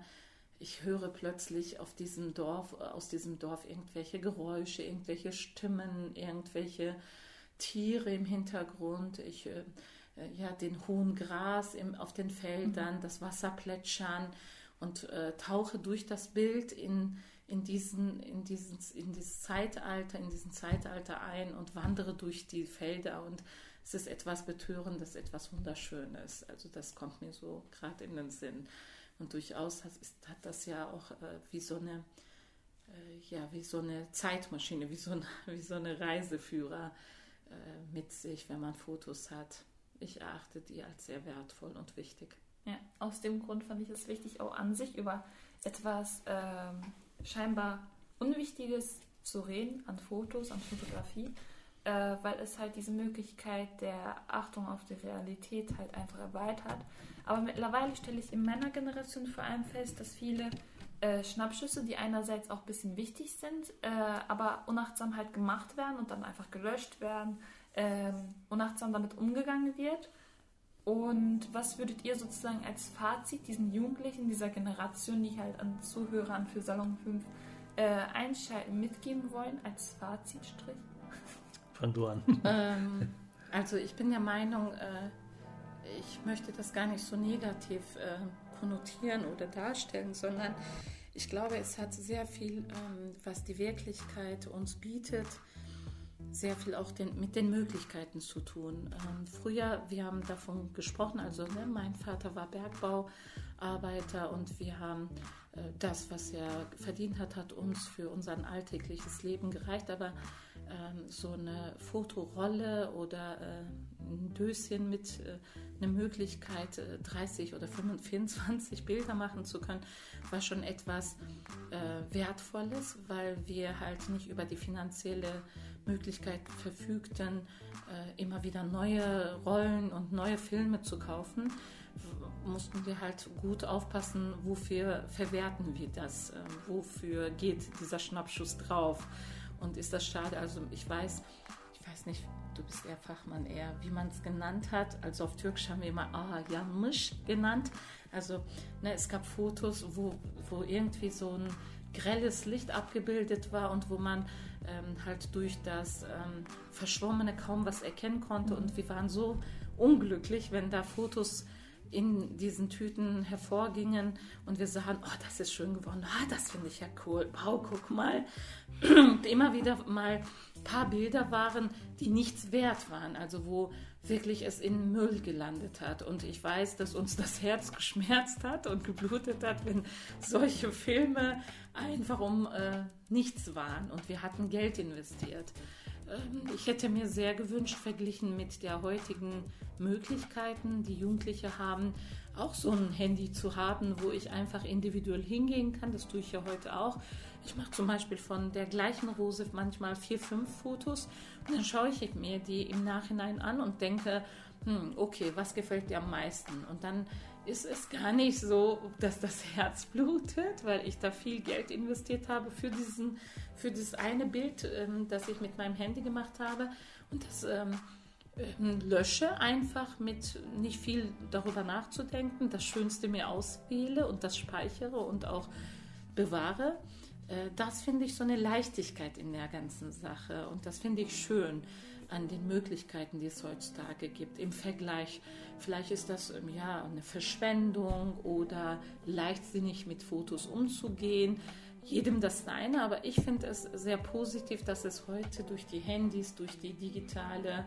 ich höre plötzlich auf diesem Dorf, aus diesem Dorf irgendwelche Geräusche, irgendwelche Stimmen, irgendwelche Tiere im Hintergrund, ich, äh, ja, den hohen Gras im, auf den Feldern, das Wasser plätschern und äh, tauche durch das Bild in, in, diesen, in, diesen, in dieses Zeitalter, in diesen Zeitalter ein und wandere durch die Felder und es ist etwas Betörendes, etwas Wunderschönes. Also das kommt mir so gerade in den Sinn. Und durchaus hat, ist, hat das ja auch äh, wie, so eine, äh, ja, wie so eine Zeitmaschine, wie so ein wie so eine Reiseführer äh, mit sich, wenn man Fotos hat. Ich erachte die als sehr wertvoll und wichtig. Ja, aus dem Grund fand ich es wichtig, auch an sich über etwas ähm, scheinbar Unwichtiges zu reden, an Fotos, an Fotografie, äh, weil es halt diese Möglichkeit der Achtung auf die Realität halt einfach erweitert. Aber mittlerweile stelle ich in meiner Generation vor allem fest, dass viele äh, Schnappschüsse, die einerseits auch ein bisschen wichtig sind, äh, aber unachtsam halt gemacht werden und dann einfach gelöscht werden, ähm, unachtsam damit umgegangen wird. Und was würdet ihr sozusagen als Fazit diesen Jugendlichen, dieser Generation, die halt an Zuhörern für Salon fünf äh, einschalten, mitgeben wollen, als Fazitstrich? Fang du an. Ähm, also ich bin der Meinung, äh, ich möchte das gar nicht so negativ äh, konnotieren oder darstellen, sondern ich glaube, es hat sehr viel, ähm, was die Wirklichkeit uns bietet, sehr viel auch den, mit den Möglichkeiten zu tun. Ähm, früher, wir haben davon gesprochen, also ne, mein Vater war Bergbauarbeiter und wir haben äh, das, was er verdient hat, hat uns für unser alltägliches Leben gereicht, aber ähm, so eine Fotorolle oder äh, ein Döschen mit äh, einer Möglichkeit, äh, dreißig oder fünfundzwanzig Bilder machen zu können, war schon etwas äh, Wertvolles, weil wir halt nicht über die finanzielle Möglichkeit verfügten, äh, immer wieder neue Rollen und neue Filme zu kaufen, mussten wir halt gut aufpassen, wofür verwerten wir das, äh, wofür geht dieser Schnappschuss drauf und ist das schade. Also ich weiß, ich weiß nicht, du bist eher Fachmann, eher wie man es genannt hat, also auf Türkisch haben wir immer ah, yanmış genannt, also ne, es gab Fotos, wo, wo irgendwie so ein grelles Licht abgebildet war und wo man ähm, halt durch das ähm, Verschwommene kaum was erkennen konnte und wir waren so unglücklich, wenn da Fotos in diesen Tüten hervorgingen und wir sahen, oh, das ist schön geworden, ah, das finde ich ja cool, wow, guck mal. Und immer wieder mal ein paar Bilder waren, die nichts wert waren, also wo wirklich es in Müll gelandet hat. Und ich weiß, dass uns das Herz geschmerzt hat und geblutet hat, wenn solche Filme einfach um äh, nichts waren und wir hatten Geld investiert. Ich hätte mir sehr gewünscht, verglichen mit der heutigen Möglichkeiten, die Jugendliche haben, auch so ein Handy zu haben, wo ich einfach individuell hingehen kann. Das tue ich ja heute auch. Ich mache zum Beispiel von der gleichen Rose manchmal vier, fünf Fotos und dann schaue ich mir die im Nachhinein an und denke, hm, okay, was gefällt dir am meisten? Und dann ist es gar nicht so, dass das Herz blutet, weil ich da viel Geld investiert habe für diesen, für dieses eine Bild, ähm, das ich mit meinem Handy gemacht habe und das ähm, ähm, lösche einfach mit nicht viel darüber nachzudenken, das Schönste mir auswähle und das speichere und auch bewahre. Äh, das finde ich so eine Leichtigkeit in der ganzen Sache und das finde ich schön an den Möglichkeiten, die es heutzutage gibt. Im Vergleich, vielleicht ist das ja eine Verschwendung oder leichtsinnig mit Fotos umzugehen. Jedem das seine, aber ich finde es sehr positiv, dass es heute durch die Handys, durch die digitale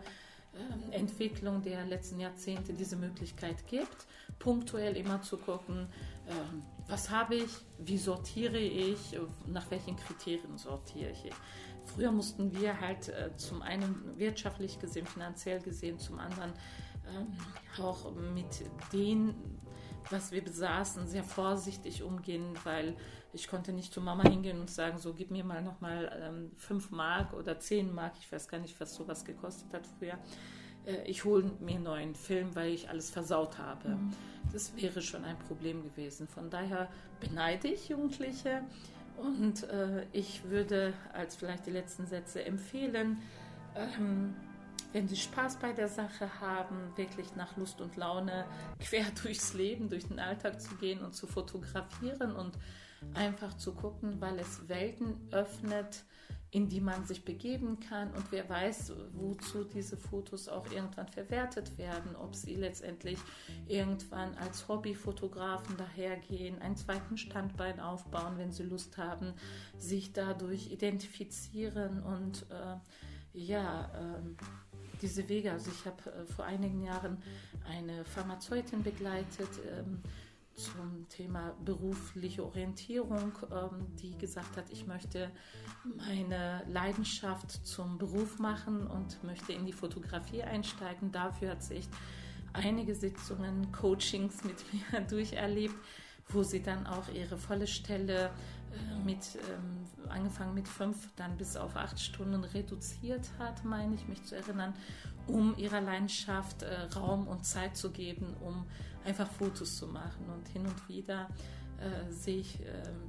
äh, Entwicklung der letzten Jahrzehnte diese Möglichkeit gibt, punktuell immer zu gucken, äh, was habe ich, wie sortiere ich, nach welchen Kriterien sortiere ich. Früher mussten wir halt äh, zum einen wirtschaftlich gesehen, finanziell gesehen, zum anderen äh, auch mit den, was wir besaßen, sehr vorsichtig umgehen, weil ich konnte nicht zu Mama hingehen und sagen, so gib mir mal nochmal ähm, fünf Mark oder zehn Mark, ich weiß gar nicht, was sowas gekostet hat früher. Äh, ich hole mir einen neuen Film, weil ich alles versaut habe. Mhm. Das wäre schon ein Problem gewesen. Von daher beneide ich Jugendliche. Und äh, ich würde als vielleicht die letzten Sätze empfehlen, ähm, wenn sie Spaß bei der Sache haben, wirklich nach Lust und Laune quer durchs Leben, durch den Alltag zu gehen und zu fotografieren und einfach zu gucken, weil es Welten öffnet, in die man sich begeben kann. Und wer weiß, wozu diese Fotos auch irgendwann verwertet werden, ob sie letztendlich irgendwann als Hobbyfotografen dahergehen, einen zweiten Standbein aufbauen, wenn sie Lust haben, sich dadurch identifizieren und äh, ja, äh, diese Wege. Also ich habe äh, vor einigen Jahren eine Pharmazeutin begleitet, ähm, zum Thema berufliche Orientierung, die gesagt hat, ich möchte meine Leidenschaft zum Beruf machen und möchte in die Fotografie einsteigen. Dafür hat sie echt einige Sitzungen, Coachings mit mir durcherlebt, wo sie dann auch ihre volle Stelle mit, angefangen mit fünf, dann bis auf acht Stunden reduziert hat, meine ich, mich zu erinnern, um ihrer Leidenschaft äh, Raum und Zeit zu geben, um einfach Fotos zu machen. Und hin und wieder äh, sehe ich, äh,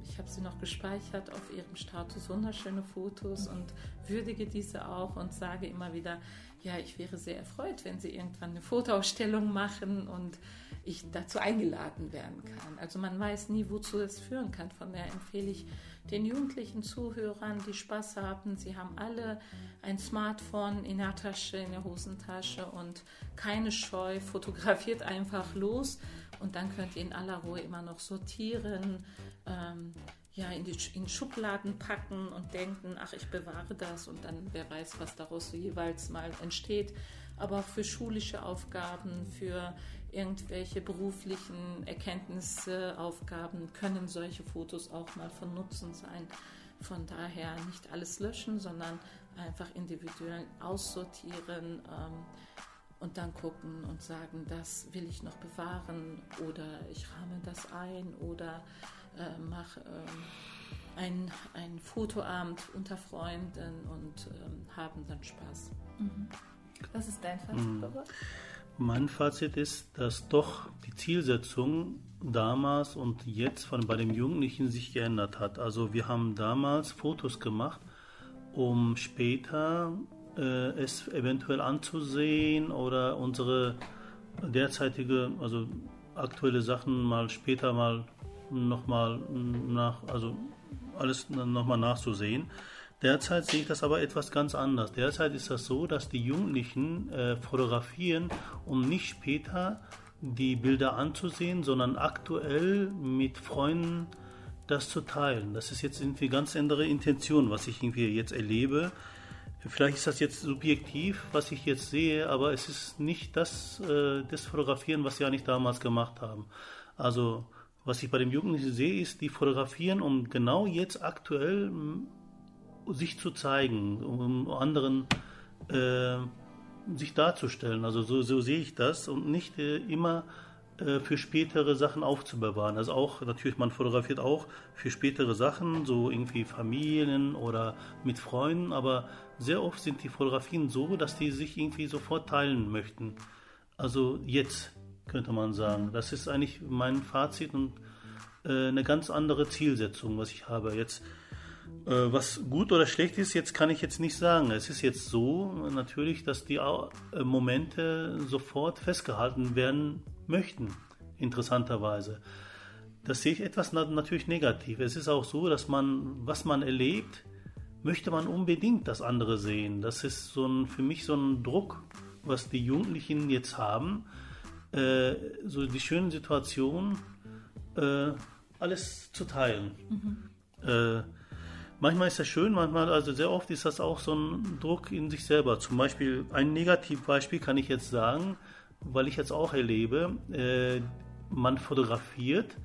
ich habe sie noch gespeichert auf ihrem Status, wunderschöne Fotos und würdige diese auch und sage immer wieder, ja, ich wäre sehr erfreut, wenn sie irgendwann eine Fotoausstellung machen und ich dazu eingeladen werden kann. Also man weiß nie, wozu das führen kann. Von daher empfehle ich den jugendlichen Zuhörern, die Spaß haben, sie haben alle ein Smartphone in der Tasche, in der Hosentasche und keine Scheu, fotografiert einfach los und dann könnt ihr in aller Ruhe immer noch sortieren, ähm, ja, in, die, in Schubladen packen und denken, ach, ich bewahre das und dann wer weiß, was daraus so jeweils mal entsteht. Aber für schulische Aufgaben, für irgendwelche beruflichen Erkenntnisse, Aufgaben können solche Fotos auch mal von Nutzen sein. Von daher nicht alles löschen, sondern einfach individuell aussortieren ähm, und dann gucken und sagen, das will ich noch bewahren oder ich rahme das ein oder äh, mache ähm, ein, ein Fotoabend unter Freunden und ähm, haben dann Spaß. Mhm. Was ist dein Fazit, mhm. Baba? Mein Fazit ist, dass doch die Zielsetzung damals und jetzt von bei dem Jugendlichen sich geändert hat. Also wir haben damals Fotos gemacht, um später äh, es eventuell anzusehen oder unsere derzeitige, also aktuelle Sachen mal später mal nochmal nach, also alles nochmal nachzusehen. Derzeit sehe ich das aber etwas ganz anders. Derzeit ist das so, dass die Jugendlichen äh, fotografieren, um nicht später die Bilder anzusehen, sondern aktuell mit Freunden das zu teilen. Das ist jetzt irgendwie ganz andere Intention, was ich irgendwie jetzt erlebe. Vielleicht ist das jetzt subjektiv, was ich jetzt sehe, aber es ist nicht das, äh, das Fotografieren, was sie eigentlich damals gemacht haben. Also was ich bei den Jugendlichen sehe, ist, die fotografieren, um genau jetzt aktuell sich zu zeigen, um anderen äh, sich darzustellen. Also so, so sehe ich das und nicht äh, immer äh, für spätere Sachen aufzubewahren. Also auch natürlich, man fotografiert auch für spätere Sachen, so irgendwie Familien oder mit Freunden, aber sehr oft sind die Fotografien so, dass die sich irgendwie sofort teilen möchten. Also jetzt könnte man sagen. Das ist eigentlich mein Fazit und äh, eine ganz andere Zielsetzung, was ich habe jetzt. Was gut oder schlecht ist, jetzt kann ich jetzt nicht sagen. Es ist jetzt so natürlich, dass die Momente sofort festgehalten werden möchten, interessanterweise. Das sehe ich etwas natürlich negativ. Es ist auch so, dass man, was man erlebt, möchte man unbedingt das andere sehen. Das ist so ein, für mich so ein Druck, was die Jugendlichen jetzt haben. Äh, so die schönen Situationen, äh, alles zu teilen. Mhm. Äh, Manchmal ist das schön, manchmal, also sehr oft ist das auch so ein Druck in sich selber. Zum Beispiel ein Negativbeispiel kann ich jetzt sagen, weil ich jetzt auch erlebe, äh, man fotografiert,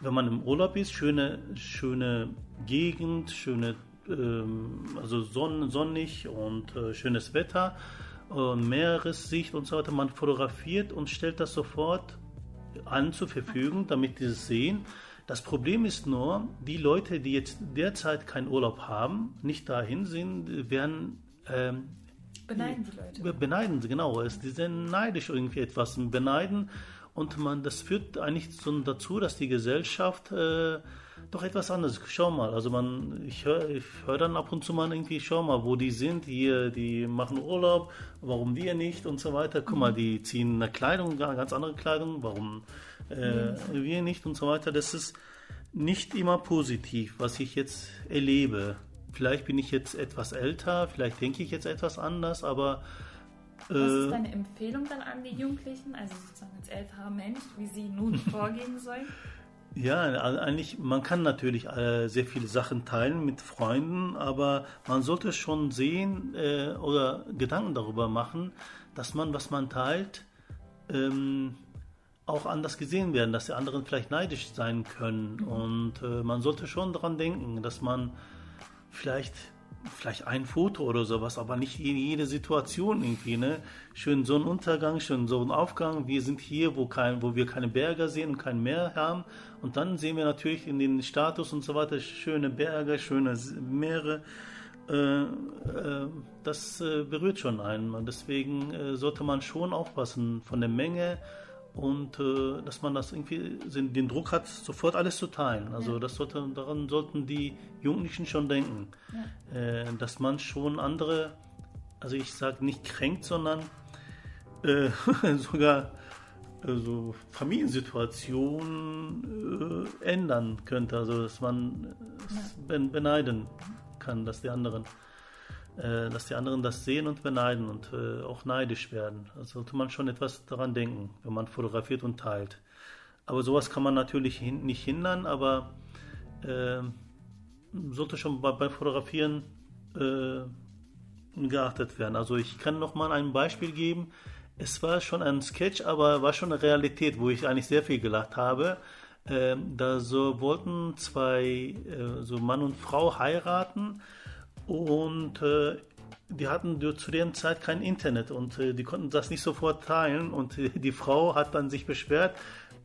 wenn man im Urlaub ist, schöne, schöne Gegend, schöne, ähm, also sonn, sonnig und äh, schönes Wetter, äh, Meeressicht und so weiter. Man fotografiert und stellt das sofort an zur Verfügung, damit die es sehen. Das Problem ist nur, die Leute, die jetzt derzeit keinen Urlaub haben, nicht dahin sind, werden... Ähm, beneiden die Leute. Beneiden sie, genau. Die sind neidisch irgendwie etwas, beneiden. Und man, das führt eigentlich dazu, dass die Gesellschaft äh, doch etwas anderes. Schau mal, also man, ich höre ich hör dann ab und zu mal irgendwie, schau mal, wo die sind, hier, die machen Urlaub, warum wir nicht und so weiter. Guck mal, die ziehen eine Kleidung, ganz andere Kleidung, warum äh, wir nicht und so weiter. Das ist nicht immer positiv, was ich jetzt erlebe. Vielleicht bin ich jetzt etwas älter, vielleicht denke ich jetzt etwas anders, aber... Äh, was ist deine Empfehlung dann an die Jugendlichen, also sozusagen als älterer Mensch, wie sie nun vorgehen sollen? Ja, eigentlich, man kann natürlich äh, sehr viele Sachen teilen mit Freunden, aber man sollte schon sehen äh, oder Gedanken darüber machen, dass man, was man teilt, ähm, auch anders gesehen werden, dass die anderen vielleicht neidisch sein können. Mhm. Und äh, man sollte schon daran denken, dass man vielleicht... Vielleicht ein Foto oder sowas, aber nicht in jede Situation irgendwie, ne? Schön Sonnenuntergang, schön Sonnenaufgang. Wir sind hier, wo, kein, wo wir keine Berge sehen und kein Meer haben. Und dann sehen wir natürlich in den Status und so weiter schöne Berge, schöne Meere. Äh, äh, das äh, berührt schon einen. Deswegen äh, sollte man schon aufpassen von der Menge und äh, dass man das irgendwie den Druck hat, sofort alles zu teilen. Also das sollte, daran sollten die Jugendlichen schon denken, ja. äh, dass man schon andere, also ich sage nicht kränkt, sondern äh, sogar äh, so Familiensituationen äh, ändern könnte, also dass man ja. beneiden kann, dass die anderen äh, dass die anderen das sehen und beneiden und äh, auch neidisch werden. Da sollte man schon etwas daran denken, wenn man fotografiert und teilt. Aber sowas kann man natürlich hin, nicht hindern, aber äh, sollte schon bei, beim Fotografieren äh, geachtet werden. Also ich kann noch mal ein Beispiel geben. Es war schon ein Sketch, aber war schon eine Realität, wo ich eigentlich sehr viel gelacht habe. Äh, da so wollten zwei, äh, so Mann und Frau heiraten. Und äh, die hatten zu der Zeit kein Internet und äh, die konnten das nicht sofort teilen. Und äh, die Frau hat dann sich beschwert,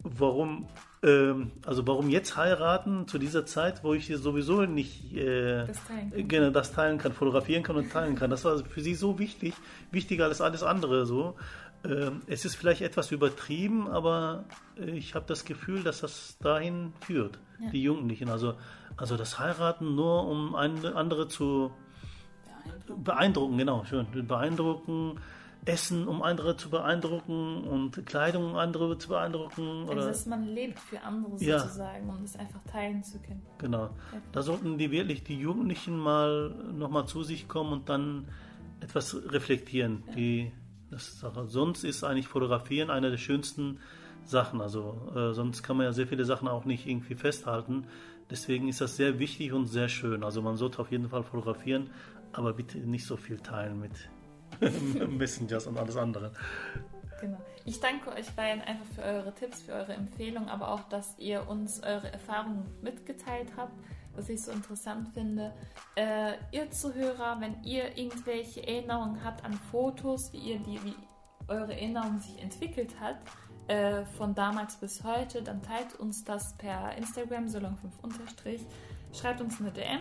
warum, äh, also warum jetzt heiraten zu dieser Zeit, wo ich sowieso nicht äh, das, teilen gerne das teilen kann, fotografieren kann und teilen kann. Das war für sie so wichtig, wichtiger als alles andere. So. Äh, es ist vielleicht etwas übertrieben, aber äh, ich habe das Gefühl, dass das dahin führt, ja. Die Jugendlichen. Also Also das Heiraten nur, um eine, andere zu beeindrucken. beeindrucken, genau, schön, beeindrucken, Essen, um andere zu beeindrucken und Kleidung, um andere zu beeindrucken. Oder? Also dass man lebt für andere ja. sozusagen, um das einfach teilen zu können. Genau, ja. Da sollten die wirklich, die Jugendlichen mal nochmal zu sich kommen und dann etwas reflektieren. Ja. Die, das ist, sonst ist eigentlich Fotografieren eine der schönsten Sachen, also äh, sonst kann man ja sehr viele Sachen auch nicht irgendwie festhalten. Deswegen ist das sehr wichtig und sehr schön. Also man sollte auf jeden Fall fotografieren, aber bitte nicht so viel teilen mit Messengers und alles andere. Genau. Ich danke euch beiden einfach für eure Tipps, für eure Empfehlung, aber auch, dass ihr uns eure Erfahrungen mitgeteilt habt, was ich so interessant finde. Äh, ihr Zuhörer, wenn ihr irgendwelche Erinnerungen habt an Fotos, wie ihr die, wie eure Erinnerung sich entwickelt hat, Äh, von damals bis heute, dann teilt uns das per Instagram, Salon fünf unterstrich, schreibt uns eine D M.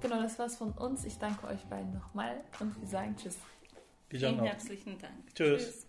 Genau, das war's von uns. Ich danke euch beiden nochmal und wir sagen tschüss. Vielen herzlichen Dank. Tschüss. tschüss.